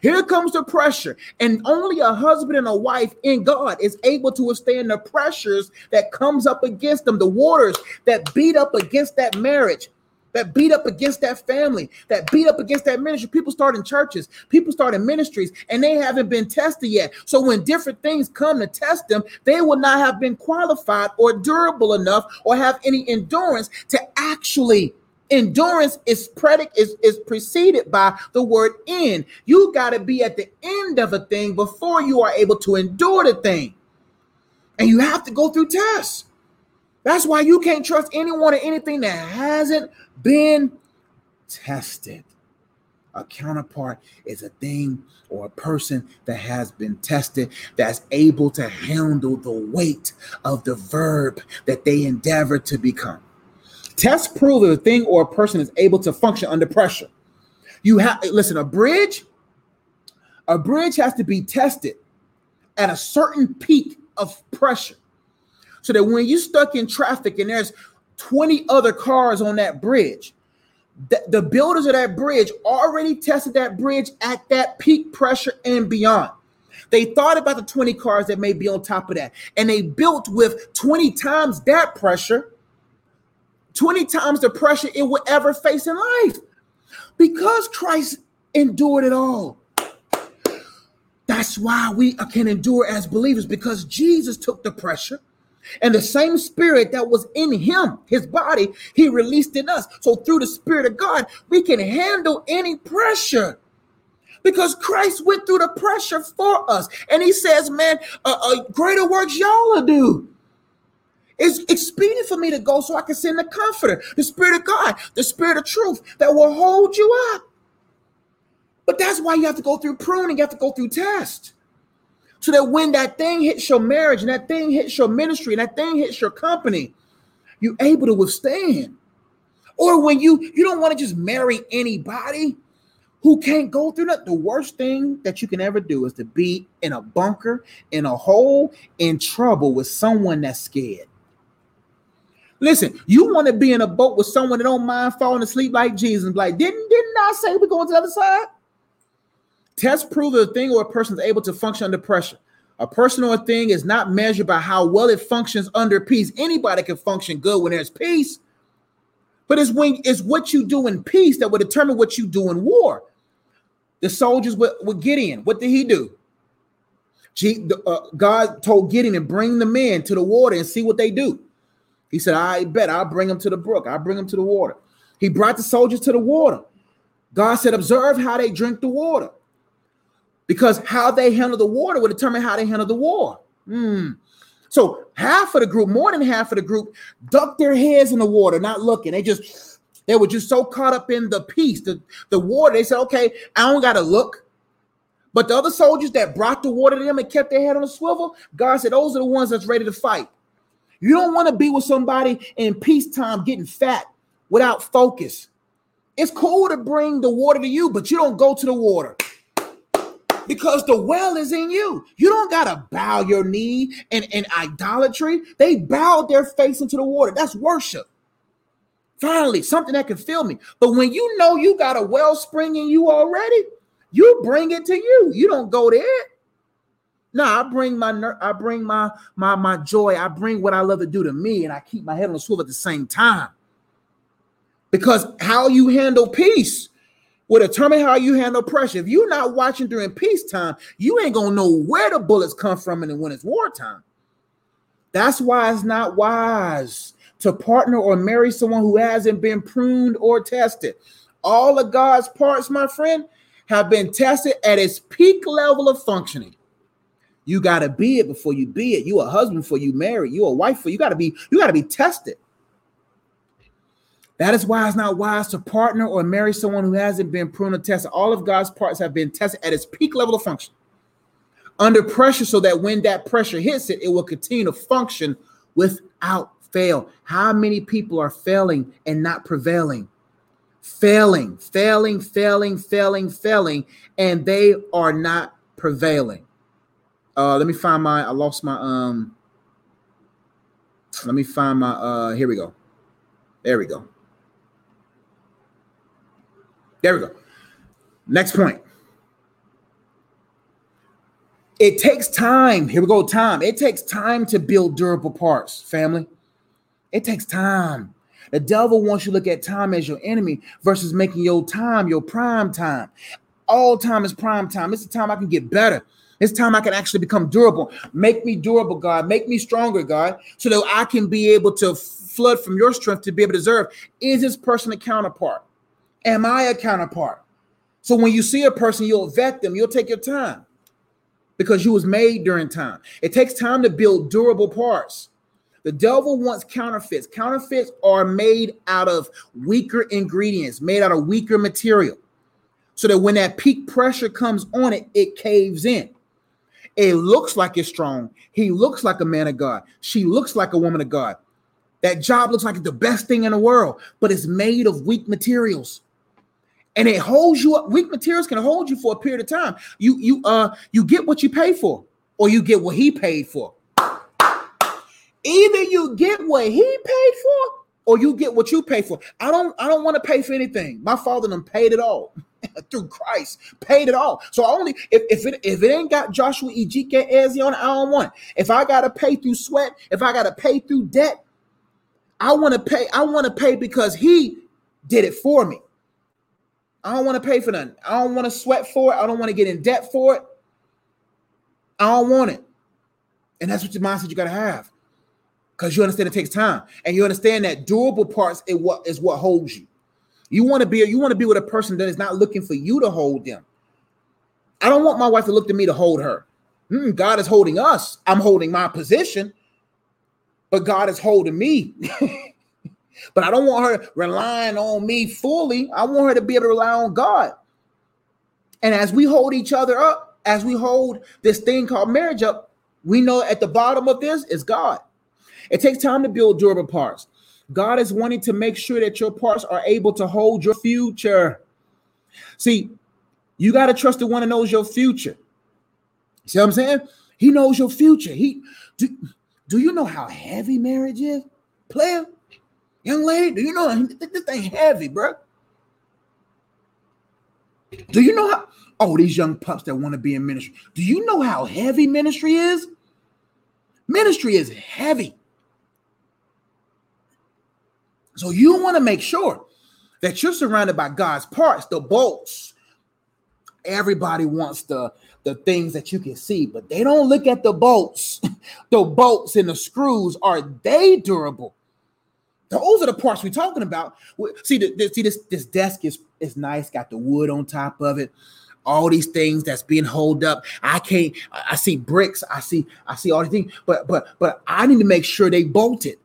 Here comes the pressure. And only a husband and a wife in God is able to withstand the pressures that comes up against them. The waters that beat up against that marriage, that beat up against that family, that beat up against that ministry. People start in churches, people start in ministries, and they haven't been tested yet. So when different things come to test them, they will not have been qualified or durable enough or have any endurance to actually. Endurance is preceded by the word end. You got to be at the end of a thing before you are able to endure the thing. And you have to go through tests. That's why you can't trust anyone or anything that hasn't been tested. A counterpart is a thing or a person that has been tested, that's able to handle the weight of the verb that they endeavor to become. Tests prove that a thing or a person is able to function under pressure. You have, listen, a bridge has to be tested at a certain peak of pressure. So that when you're stuck in traffic and there's 20 other cars on that bridge, the builders of that bridge already tested that bridge at that peak pressure and beyond. They thought about the 20 cars that may be on top of that, and they built with 20 times that pressure, 20 times the pressure it would ever face in life. Because Christ endured it all. That's why we can endure as believers, because Jesus took the pressure. And the same spirit that was in him, his body, he released in us. So through the Spirit of God, we can handle any pressure because Christ went through the pressure for us. And he says, man, greater works y'all will do. It's expedient for me to go so I can send the comforter, the Spirit of God, the Spirit of truth that will hold you up. But that's why you have to go through pruning. You have to go through tests. So that when that thing hits your marriage and that thing hits your ministry and that thing hits your company, you're able to withstand. Or when you don't want to just marry anybody who can't go through that. The worst thing that you can ever do is to be in a bunker, in a hole, in trouble with someone that's scared. Listen, you want to be in a boat with someone that don't mind falling asleep like Jesus. Like, didn't I say we're going to the other side? Tests prove that a thing or a person is able to function under pressure. A person or a thing is not measured by how well it functions under peace. Anybody can function good when there's peace. But it's what you do in peace that will determine what you do in war. The soldiers with Gideon, what did he do? God told Gideon to bring the men to the water and see what they do. He said, I bet I'll bring them to the brook. I'll bring them to the water. He brought the soldiers to the water. God said, observe how they drink the water. Because how they handle the water will determine how they handle the war. So half of the group, more than half of the group, ducked their heads in the water, not looking. They were just so caught up in the peace, the water. They said, okay, I don't got to look. But the other soldiers that brought the water to them and kept their head on a swivel, God said, those are the ones that's ready to fight. You don't want to be with somebody in peacetime getting fat without focus. It's cool to bring the water to you, but you don't go to the water. Because the well is in you. You don't got to bow your knee in idolatry. They bowed their face into the water. That's worship. Finally, something that can fill me. But when you know you got a wellspring in you already, you bring it to you. You don't go there. No, I bring my joy. I bring what I love to do to me, and I keep my head on the swivel at the same time. Because how you handle peace will determine how you handle pressure. If you're not watching during peacetime, you ain't going to know where the bullets come from and when it's wartime. That's why it's not wise to partner or marry someone who hasn't been pruned or tested. All of God's parts, my friend, have been tested at its peak level of functioning. You got to be it before you be it. You a husband before you marry. You a wife before you got to be tested. That is why it's not wise to partner or marry someone who hasn't been pruned or tested. All of God's parts have been tested at its peak level of function under pressure so that when that pressure hits it, it will continue to function without fail. How many people are failing and not prevailing? Failing, and they are not prevailing. Let me find my, I lost my, let me find my, here we go. There we go. There we go. Next point. It takes time. Here we go, time. It takes time to build durable parts, family. It takes time. The devil wants you to look at time as your enemy versus making your time your prime time. All time is prime time. It's the time I can get better. It's time I can actually become durable. Make me durable, God. Make me stronger, God, so that I can be able to flood from your strength to be able to serve. Is this person a counterpart? Am I a counterpart? So when you see a person, you'll vet them. You'll take your time because you was made during time. It takes time to build durable parts. The devil wants counterfeits. Counterfeits are made out of weaker ingredients, made out of weaker material, so that when that peak pressure comes on it, it caves in. It looks like it's strong. He looks like a man of God. She looks like a woman of God. That job looks like it's the best thing in the world, but it's made of weak materials. And it holds you up. Weak materials can hold you for a period of time. You get what you pay for, or you get what he paid for. Either you get what he paid for or you get what you pay for. I don't want to pay for anything. My father done paid it all through Christ, paid it all. So only if it ain't got Joshua Ejike Ezie on it, I don't want it. If I got to pay through sweat, if I got to pay through debt, I want to pay because he did it for me. I don't want to pay for nothing. I don't want to sweat for it. I don't want to get in debt for it. I don't want it. And that's what your mindset you got to have. Because you understand it takes time, and you understand that durable parts is what holds you. You want to be with a person that is not looking for you to hold them. I don't want my wife to look to me to hold her. God is holding us. I'm holding my position, but God is holding me. But I don't want her relying on me fully. I want her to be able to rely on God. And as we hold each other up, as we hold this thing called marriage up, we know at the bottom of this is God. It takes time to build durable parts. God is wanting to make sure that your parts are able to hold your future. See, you got to trust the one who knows your future. See what I'm saying? He knows your future. Do you know how heavy marriage is? Player, young lady, do you know this thing heavy, bro? Do you know how, oh, these young pups that want to be in ministry, do you know how heavy ministry is? Ministry is heavy. So you want to make sure that you're surrounded by God's parts, the bolts. Everybody wants the things that you can see, but they don't look at the bolts. The bolts and the screws, are they durable? Those are the parts we're talking about. See, this desk is nice, got the wood on top of it. All these things that's being holed up. I see bricks. I see all these things, but I need to make sure they bolted.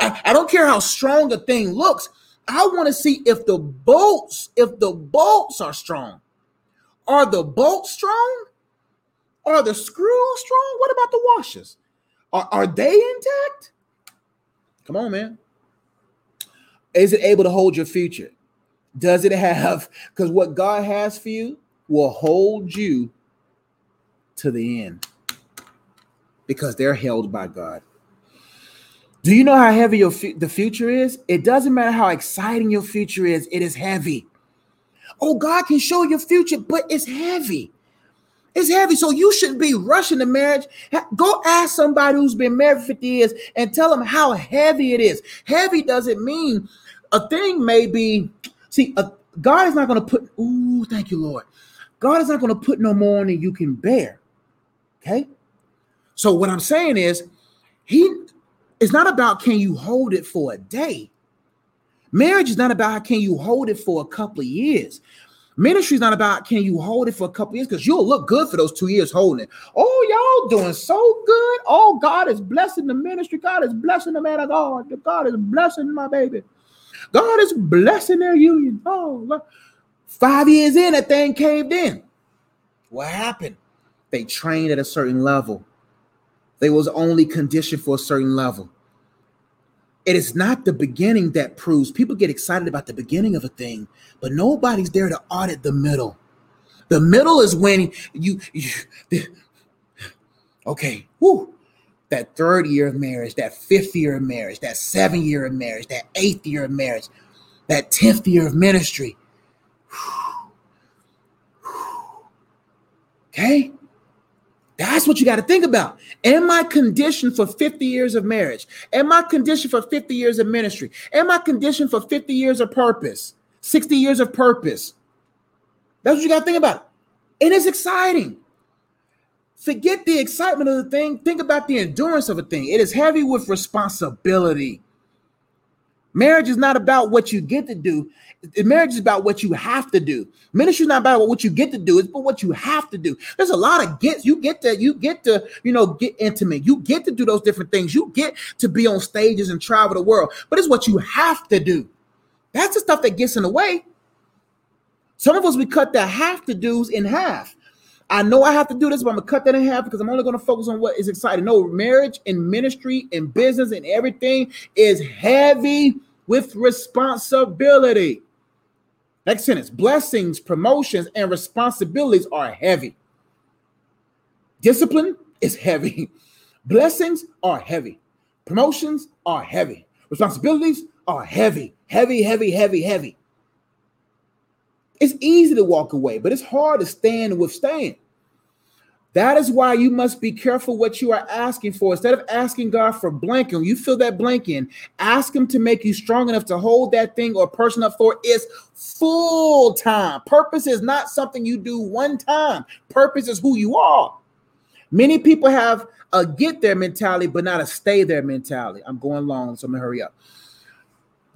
I don't care how strong a thing looks. I want to see if the bolts are strong. Are the bolts strong? Are the screws strong? What about the washers? Are they intact? Come on, man. Is it able to hold your future? Does it have? Because what God has for you will hold you to the end because they're held by God. Do you know how heavy the future is? It doesn't matter how exciting your future is. It is heavy. Oh, God can show your future, but it's heavy. It's heavy. So you shouldn't be rushing to marriage. Go ask somebody who's been married 50 years and tell them how heavy it is. Heavy doesn't mean a thing may be. See, God is not going to put, ooh, thank you, Lord. God is not going to put no more on than you can bear. Okay? So what I'm saying is, it's not about can you hold it for a day. Marriage is not about can you hold it for a couple of years. Ministry is not about can you hold it for a couple of years, because you'll look good for those 2 years holding it. Oh, y'all doing so good. Oh, God is blessing the ministry. God is blessing the man of God. God is blessing my baby. God is blessing their union. Oh, look. 5 years in, that thing caved in. What happened? They trained at a certain level. They was only conditioned for a certain level. It is not the beginning that proves. People get excited about the beginning of a thing, but nobody's there to audit the middle. The middle is when that third year of marriage, that fifth year of marriage, that 7th year of marriage, that 8th year of marriage, that 10th year of ministry. Okay? That's what you got to think about. Am I conditioned for 50 years of marriage? Am I conditioned for 50 years of ministry? Am I conditioned for 50 years of purpose? 60 years of purpose? That's what you got to think about. And it's exciting. Forget the excitement of the thing. Think about the endurance of a thing. It is heavy with responsibility. Marriage is not about what you get to do. Marriage is about what you have to do. Ministry is not about what you get to do. It's about what you have to do. There's a lot of gets. You get to get intimate. You get to do those different things. You get to be on stages and travel the world. But it's what you have to do. That's the stuff that gets in the way. Some of us, we cut the have to do's in half. I know I have to do this, but I'm going to cut that in half because I'm only going to focus on what is exciting. No, marriage and ministry and business and everything is heavy with responsibility. Next sentence, blessings, promotions, and responsibilities are heavy. Discipline is heavy. Blessings are heavy. Promotions are heavy. Responsibilities are heavy. Heavy, heavy, heavy, heavy. It's easy to walk away, but it's hard to stand and withstand. That is why you must be careful what you are asking for. Instead of asking God for blank, and you fill that blank in, ask him to make you strong enough to hold that thing or person up for its full time. Purpose is not something you do one time. Purpose is who you are. Many people have a get there mentality, but not a stay there mentality. I'm going long, so I'm gonna hurry up.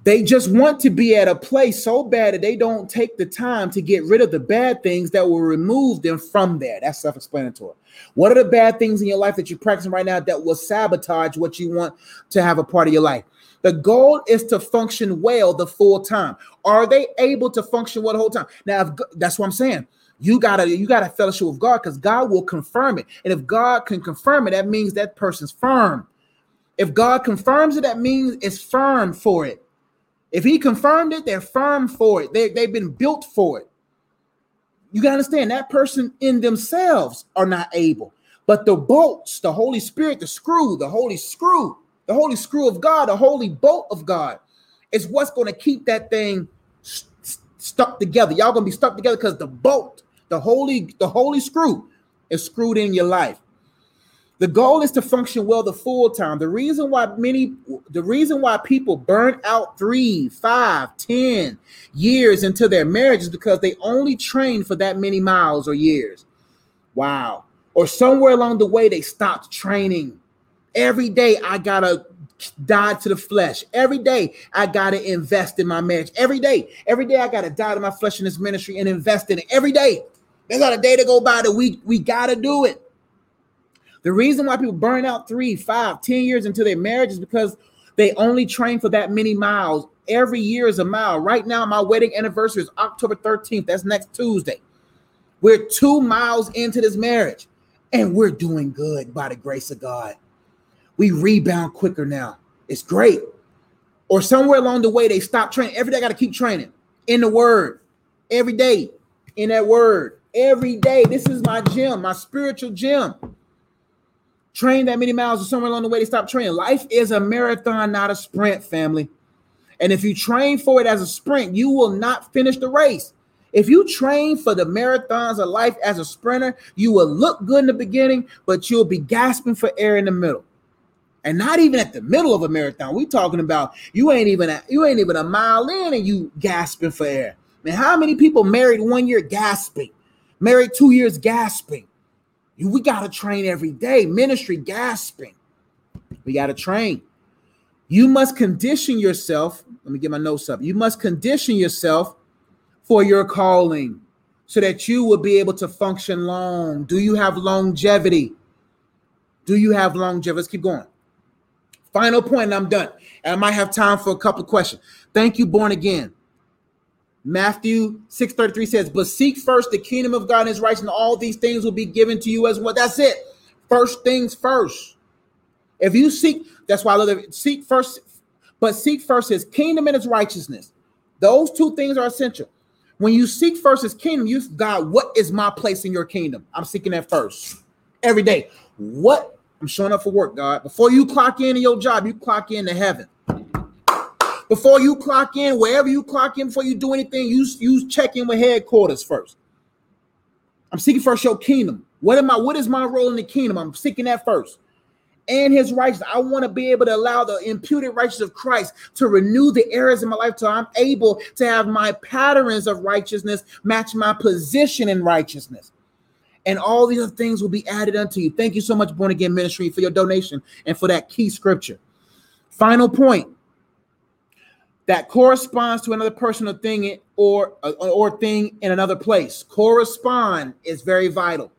They just want to be at a place so bad that they don't take the time to get rid of the bad things that will remove them from there. That's self-explanatory. What are the bad things in your life that you're practicing right now that will sabotage what you want to have a part of your life? The goal is to function well the full time. Are they able to function well the whole time? Now, that's what I'm saying. You gotta fellowship with God, because God will confirm it. And if God can confirm it, that means that person's firm. If God confirms it, that means it's firm for it. If he confirmed it, they're firm for it. They've been built for it. You got to understand, that person in themselves are not able. But the bolts, the Holy Spirit, the holy screw of God, the holy bolt of God is what's going to keep that thing stuck together. Y'all going to be stuck together because the bolt, the holy screw is screwed in your life. The goal is to function well the full time. The reason why people burn out 3, 5, 10 years into their marriage is because they only train for that many miles or years. Wow. Or somewhere along the way, they stopped training. Every day I got to die to the flesh. Every day I got to invest in my marriage. Every day I got to die to my flesh in this ministry and invest in it. Every day. There's not a day to go by that we got to do it. The reason why people burn out 3, 5, 10 years into their marriage is because they only train for that many miles. Every year is a mile. Right now, my wedding anniversary is October 13th. That's next Tuesday. We're 2 miles into this marriage, and we're doing good by the grace of God. We rebound quicker now. It's great. Or somewhere along the way, they stop training. Every day, I got to keep training in the word. Every day in that word. Every day. This is my gym, my spiritual gym. Train that many miles, or somewhere along the way they stop training. Life is a marathon, not a sprint, family. And if you train for it as a sprint, you will not finish the race. If you train for the marathons of life as a sprinter, you will look good in the beginning, but you'll be gasping for air in the middle. And not even at the middle of a marathon. We're talking about you ain't even a mile in and you gasping for air. Man, how many people married 1 year gasping? Married 2 years gasping? We got to train every day. Ministry gasping. We got to train. You must condition yourself. Let me get my notes up. You must condition yourself for your calling so that you will be able to function long. Do you have longevity? Do you have longevity? Let's keep going. Final point, and I'm done. And I might have time for a couple of questions. Thank you, born again. Matthew 6:33 says, but seek first the kingdom of God and his righteousness, and all these things will be given to you as well. That's it. First things first. If you seek, that's why I love it. Seek first, but seek first his kingdom and his righteousness. Those two things are essential. When you seek first his kingdom, you, God, what is my place in your kingdom? I'm seeking that first every day. What? I'm showing up for work, God. Before you clock in your job, you clock in to heaven. Before you clock in, wherever you clock in, before you do anything, you check in with headquarters first. I'm seeking first your kingdom. What is my role in the kingdom? I'm seeking that first. And his righteousness. I want to be able to allow the imputed righteousness of Christ to renew the areas in my life till I'm able to have my patterns of righteousness match my position in righteousness. And all these other things will be added unto you. Thank you so much, Born Again Ministry, for your donation and for that key scripture. Final point that corresponds to another person or thing or thing in another place. Correspond is very vital.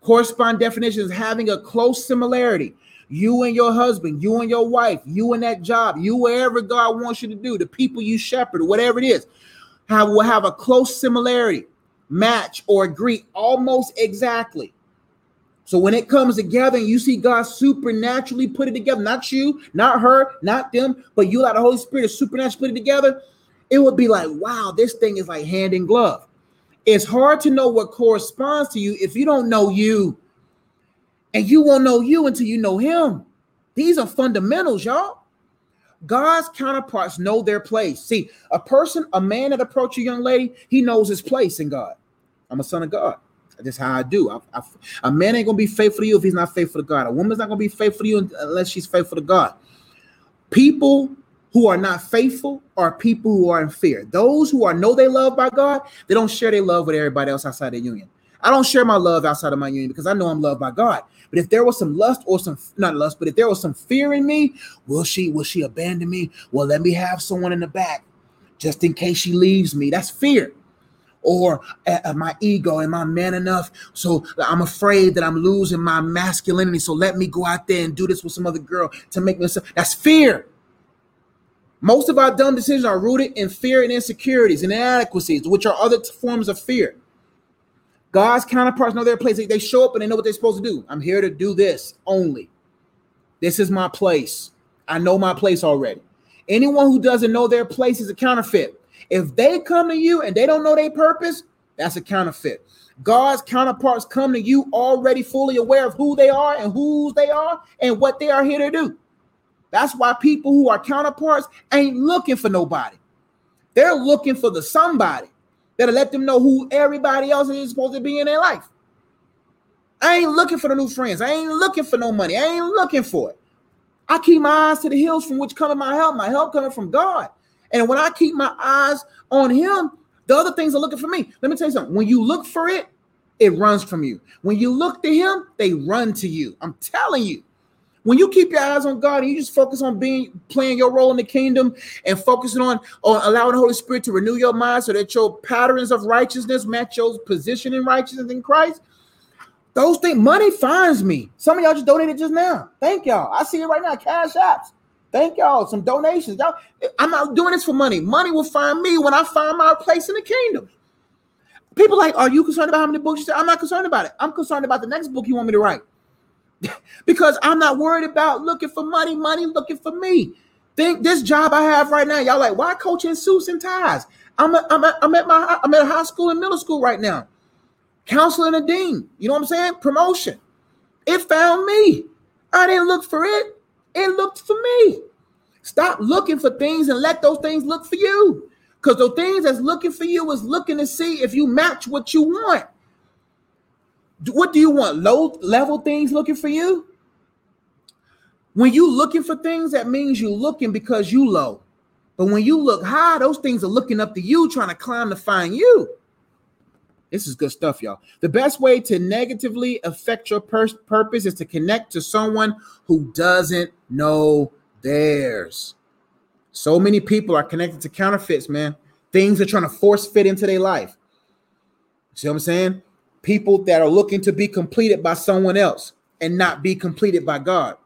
Correspond definition is having a close similarity. You and your husband, you and your wife, you and that job, you wherever God wants you to do, the people you shepherd, whatever it is, will have a close similarity, match or agree almost exactly. So when it comes together and you see God supernaturally put it together, not you, not her, not them, but you allow the Holy Spirit to supernaturally put it together, it would be like, wow, this thing is like hand in glove. It's hard to know what corresponds to you if you don't know you. And you won't know you until you know him. These are fundamentals, y'all. God's counterparts know their place. See, a man that approaches a young lady, he knows his place in God. I'm a son of God. That's how I do. A man ain't going to be faithful to you if he's not faithful to God. A woman's not going to be faithful to you unless she's faithful to God. People who are not faithful are people who are in fear. Those who are know they love by God, they don't share their love with everybody else outside their union. I don't share my love outside of my union because I know I'm loved by God. But if there was some lust or if there was some fear in me, will she abandon me? Well, let me have someone in the back just in case she leaves me. That's fear. Or my ego, am I man enough? So I'm afraid that I'm losing my masculinity. So let me go out there and do this with some other girl to make myself. That's fear. Most of our dumb decisions are rooted in fear and insecurities and inadequacies, which are other forms of fear. God's counterparts know their place. They show up and they know what they're supposed to do. I'm here to do this only. This is my place. I know my place already. Anyone who doesn't know their place is a counterfeit. If they come to you and they don't know their purpose, that's a counterfeit. God's counterparts come to you already fully aware of who they are and whose they are and what they are here to do. That's why people who are counterparts ain't looking for nobody. They're looking for the somebody that'll let them know who everybody else is supposed to be in their life. I ain't looking for the new friends. I ain't looking for no money. I ain't looking for it. I keep my eyes to the hills from which cometh my help. My help cometh from God. And when I keep my eyes on him, the other things are looking for me. Let me tell you something. When you look for it, it runs from you. When you look to him, they run to you. I'm telling you. When you keep your eyes on God and you just focus on playing your role in the kingdom and focusing on allowing the Holy Spirit to renew your mind so that your patterns of righteousness match your position in righteousness in Christ, those things, money finds me. Some of y'all just donated just now. Thank y'all. I see it right now, Cash Apps. Thank y'all, some donations. Y'all, I'm not doing this for money. Money will find me when I find my place in the kingdom. People like, are you concerned about how many books you said? I'm not concerned about it. I'm concerned about the next book you want me to write. Because I'm not worried about looking for money looking for me. Think this job I have right now, y'all like, why coaching suits and ties? I'm at high school and middle school right now. Counseling a dean, you know what I'm saying? Promotion. It found me. I didn't look for it. It looked for me. Stop looking for things and let those things look for you. Because those things that's looking for you is looking to see if you match what you want. What do you want? Low level things looking for you? When you looking for things, that means you looking because you low. But when you look high, those things are looking up to you, trying to climb to find you. This is good stuff, y'all. The best way to negatively affect your purpose is to connect to someone who doesn't know theirs. So many people are connected to counterfeits, man. Things they're trying to force fit into their life. See what I'm saying? People that are looking to be completed by someone else and not be completed by God.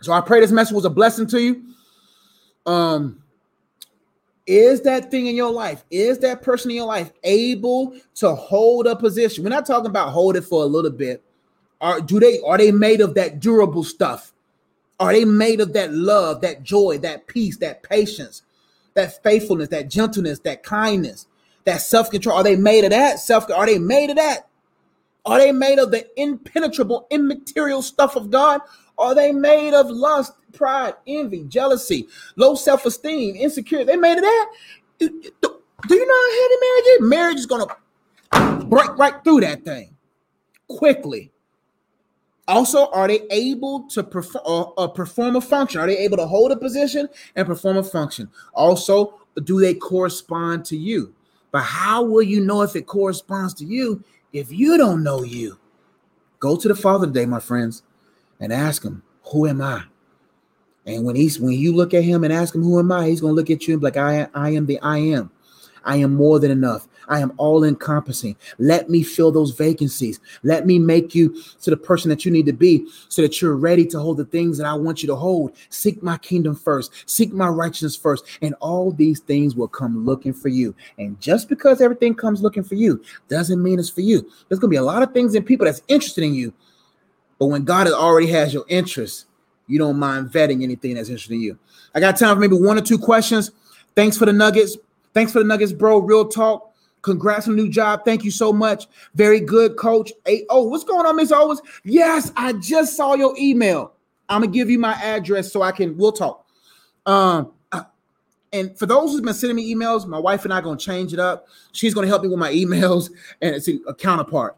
So I pray this message was a blessing to you. Is that thing in your life, is that person in your life able to hold a position? We're not talking about hold it for a little bit. Are they made of that durable stuff? Are they made of that love, that joy, that peace, that patience, that faithfulness, that gentleness, that kindness, that self-control? Are they made of that? Are they made of that? Are they made of the impenetrable, immaterial stuff of God? Are they made of lust, pride, envy, jealousy, low self-esteem, insecurity? They made of that? Do you know how heavy marriage is? Marriage is going to break right through that thing quickly. Also, are they able to perform a function? Are they able to hold a position and perform a function? Also, do they correspond to you? But how will you know if it corresponds to you if you don't know you? Go to the Father today, my friends, and ask him, who am I? And when you look at him and ask him, who am I? He's going to look at you and be like, I am the I am. I am more than enough. I am all encompassing. Let me fill those vacancies. Let me make you to the person that you need to be so that you're ready to hold the things that I want you to hold. Seek my kingdom first. Seek my righteousness first. And all these things will come looking for you. And just because everything comes looking for you doesn't mean it's for you. There's going to be a lot of things and people that's interested in you. But when God already has your interest, you don't mind vetting anything that's interested in you. I got time for maybe one or two questions. Thanks for the nuggets. Thanks for the nuggets, bro. Real talk. Congrats on the new job. Thank you so much. Very good, coach. Hey, oh, what's going on, Miss Owens? Yes, I just saw your email. I'm going to give you my address so we'll talk. And for those who've been sending me emails, my wife and I are going to change it up. She's going to help me with my emails, and it's a counterpart.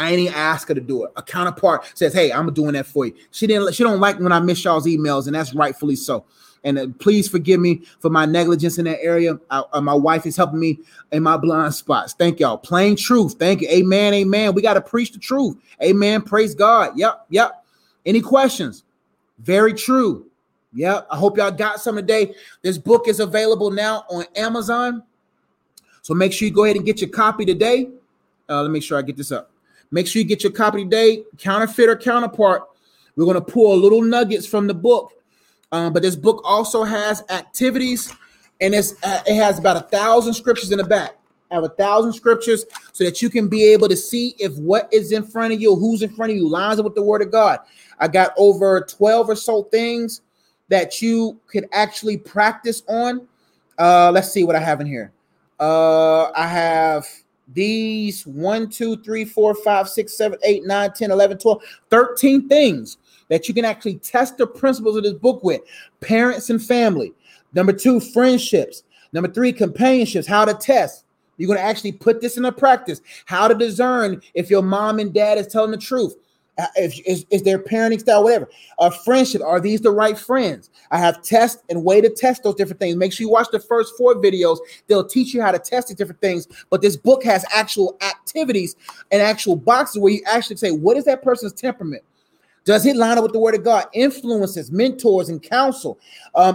I ain't even ask her to do it. A counterpart says, hey, I'm doing that for you. She don't like when I miss y'all's emails, and that's rightfully so. And please forgive me for my negligence in that area. My wife is helping me in my blind spots. Thank y'all. Plain truth. Thank you. Amen. Amen. We got to preach the truth. Amen. Praise God. Yep. Yep. Any questions? Very true. Yep. I hope y'all got some today. This book is available now on Amazon. So make sure you go ahead and get your copy today. Let me make sure I get this up. Make sure you get your copy today. Counterfeit or Counterpart. We're going to pull little nuggets from the book. But this book also has activities, and it has about 1,000 scriptures in the back. I have 1,000 scriptures so that you can be able to see if what is in front of you, who's in front of you, lines up with the word of God. I got over 12 or so things that you could actually practice on. Let's see what I have in here. I have these 1, 2, 3, 4, 5, 6, 7, 8, 9, 10, 11, 12, 13 things that you can actually test the principles of this book with. Parents and family. Number 2, friendships. Number 3, companionships. How to test. You're going to actually put this into practice. How to discern if your mom and dad is telling the truth. Is their parenting style, whatever. A friendship. Are these the right friends? I have tests and way to test those different things. Make sure you watch the first 4 videos. They'll teach you how to test these different things. But this book has actual activities and actual boxes where you actually say, what is that person's temperament? Does it line up with the word of God? Influences, mentors, and counsel. I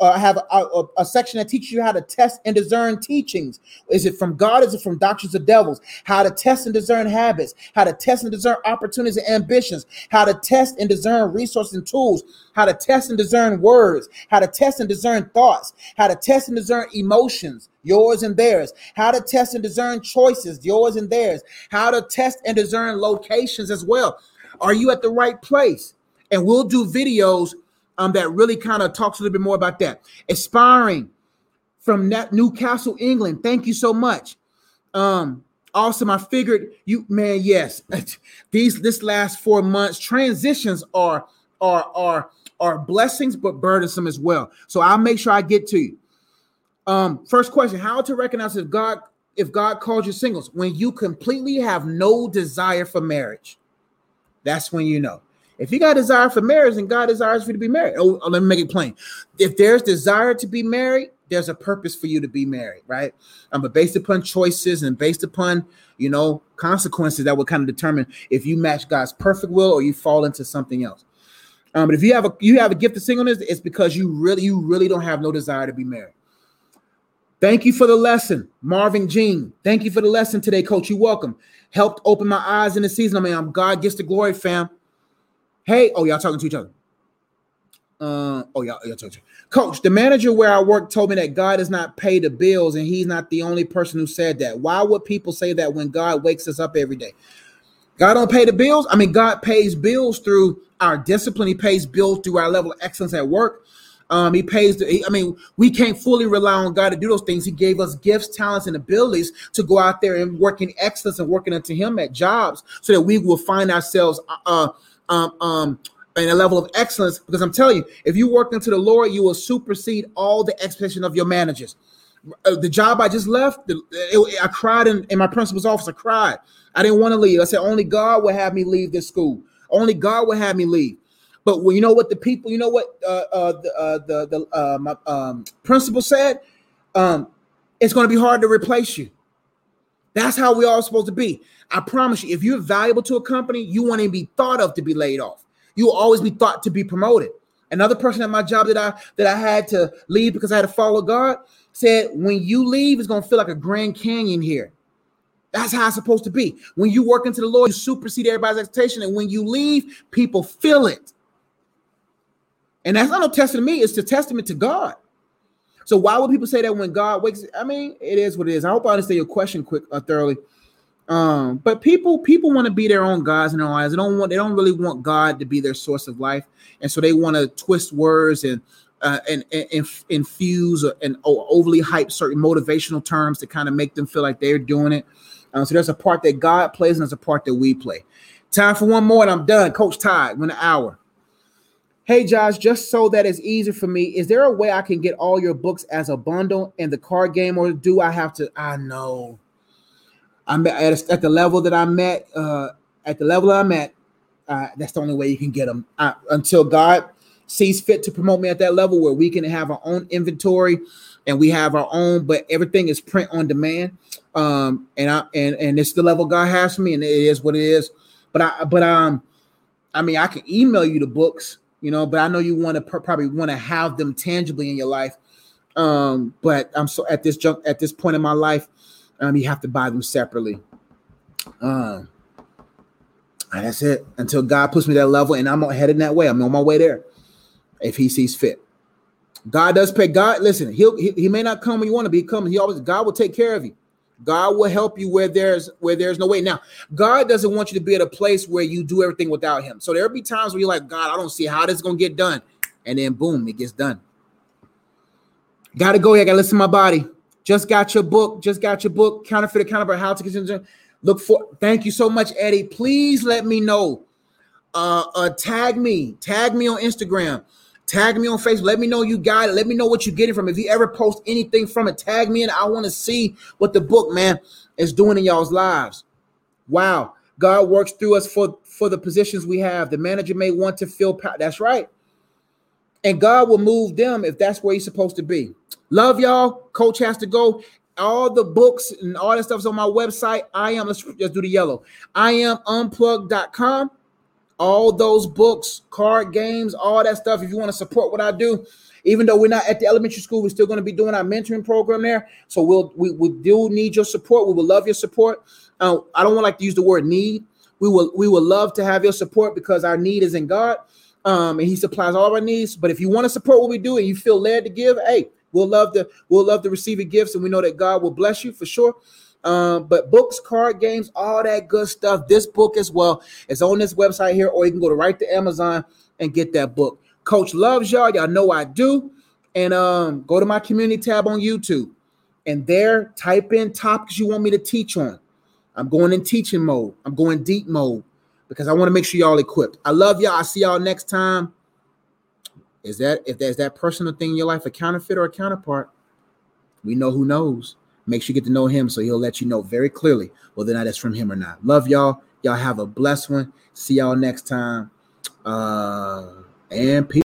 have a section that teaches you how to test and discern teachings. Is it from God? Is it from doctrines of devils? How to test and discern habits. How to test and discern opportunities and ambitions. How to test and discern resources and tools. How to test and discern words. How to test and discern thoughts. How to test and discern emotions. Yours and theirs. How to test and discern choices. Yours and theirs. How to test and discern locations as well. Are you at the right place? And we'll do videos that really kind of talks a little bit more about that. Aspiring from Newcastle, England. Thank you so much. Awesome. I figured you, man. Yes, this last 4 months transitions are blessings, but burdensome as well. So I'll make sure I get to you. First question: how to recognize if God calls you singles when you completely have no desire for marriage? That's when you know. If you got desire for marriage, then God desires for you to be married. Oh, let me make it plain. If there's desire to be married, there's a purpose for you to be married, right? But based upon choices and based upon, you know, consequences, that will kind of determine if you match God's perfect will or you fall into something else. But if you have a gift of singleness, it's because you really don't have no desire to be married. Thank you for the lesson, Marvin Jean. Thank you for the lesson today, Coach. You're welcome. Helped open my eyes in the season. I mean, God gets the glory, fam. Hey, oh, y'all talking to each other. Y'all talking to each other. Coach, the manager where I work told me that God does not pay the bills, and he's not the only person who said that. Why would people say that when God wakes us up every day? God don't pay the bills? I mean, God pays bills through our discipline. He pays bills through our level of excellence at work. We can't fully rely on God to do those things. He gave us gifts, talents, and abilities to go out there and work in excellence and working unto him at jobs so that we will find ourselves in a level of excellence. Because I'm telling you, if you work unto the Lord, you will supersede all the expectation of your managers. The job I just left, I cried in my principal's office. I cried. I didn't want to leave. I said, only God will have me leave this school. Only God will have me leave. But you know what my principal said? It's going to be hard to replace you. That's how we all supposed to be. I promise you, if you're valuable to a company, you want to be thought of to be laid off. You will always be thought to be promoted. Another person at my job that I had to leave because I had to follow God said, when you leave, it's going to feel like a Grand Canyon here. That's how it's supposed to be. When you work into the Lord, you supersede everybody's expectation. And when you leave, people feel it. And that's not no testament to me. It's a testament to God. So why would people say that when God wakes? I mean, it is what it is. I hope I understand your question thoroughly. But people want to be their own gods in their own lives. They don't really want God to be their source of life, and so they want to twist words and infuse and overly hype certain motivational terms to kind of make them feel like they're doing it. So there's a part that God plays, and there's a part that we play. Time for one more, and I'm done. Coach Todd, we're in an hour. Hey, Josh, just so that it's easier for me, is there a way I can get all your books as a bundle in the card game, or do I have to? I know. I'm at the level that I'm at. That's the only way you can get them until God sees fit to promote me at that level where we can have our own inventory and we have our own, but everything is print on demand. And it's the level God has for me, and it is what it is. But I can email you the books. You know, but I know you want to probably want to have them tangibly in your life. But I'm so at this point in my life, you have to buy them separately. And that's it until God puts me to that level, and I'm headed that way. I'm on my way there. If He sees fit, God does pay. God, listen, He may not come when you want to be coming. God will take care of you. God will help you where there's no way. Now, God doesn't want you to be at a place where you do everything without him. So there'll be times where you're like, God, I don't see how this is going to get done. And then boom, it gets done. Got to go here. I got to listen to my body. Just got your book. Counterfeit or Counterpart, how to continue. Thank you so much, Eddie. Please let me know. Tag me on Instagram. Tag me on Facebook. Let me know you got it. Let me know what you're getting from it. If you ever post anything from it, tag me in. I want to see what the book, man, is doing in y'all's lives. Wow. God works through us for the positions we have. The manager may want to feel power. That's right. And God will move them if that's where he's supposed to be. Love y'all. Coach has to go. All the books and all that stuff's on my website. Let's just do the yellow. I am unplugged.com. All those books, card games, all that stuff. If you want to support what I do, even though we're not at the elementary school, we're still going to be doing our mentoring program there. So we do need your support. We will love your support. I don't like to use the word need. We will love to have your support because our need is in God, and He supplies all of our needs. But if you want to support what we do and you feel led to give, hey, we'll love to receive your gifts, and we know that God will bless you for sure. But books, card games, all that good stuff. This book as well is on this website here, or you can go right to Amazon and get that book. Coach loves y'all. Y'all know I do. And go to my community tab on YouTube, and there type in topics you want me to teach on. I'm going in teaching mode. I'm going deep mode because I want to make sure y'all equipped. I love y'all. I'll see y'all next time. If there's that personal thing in your life, a counterfeit or a counterpart, we know who knows. Make sure you get to know him so he'll let you know very clearly whether or not it's from him or not. Love y'all. Y'all have a blessed one. See y'all next time. And peace.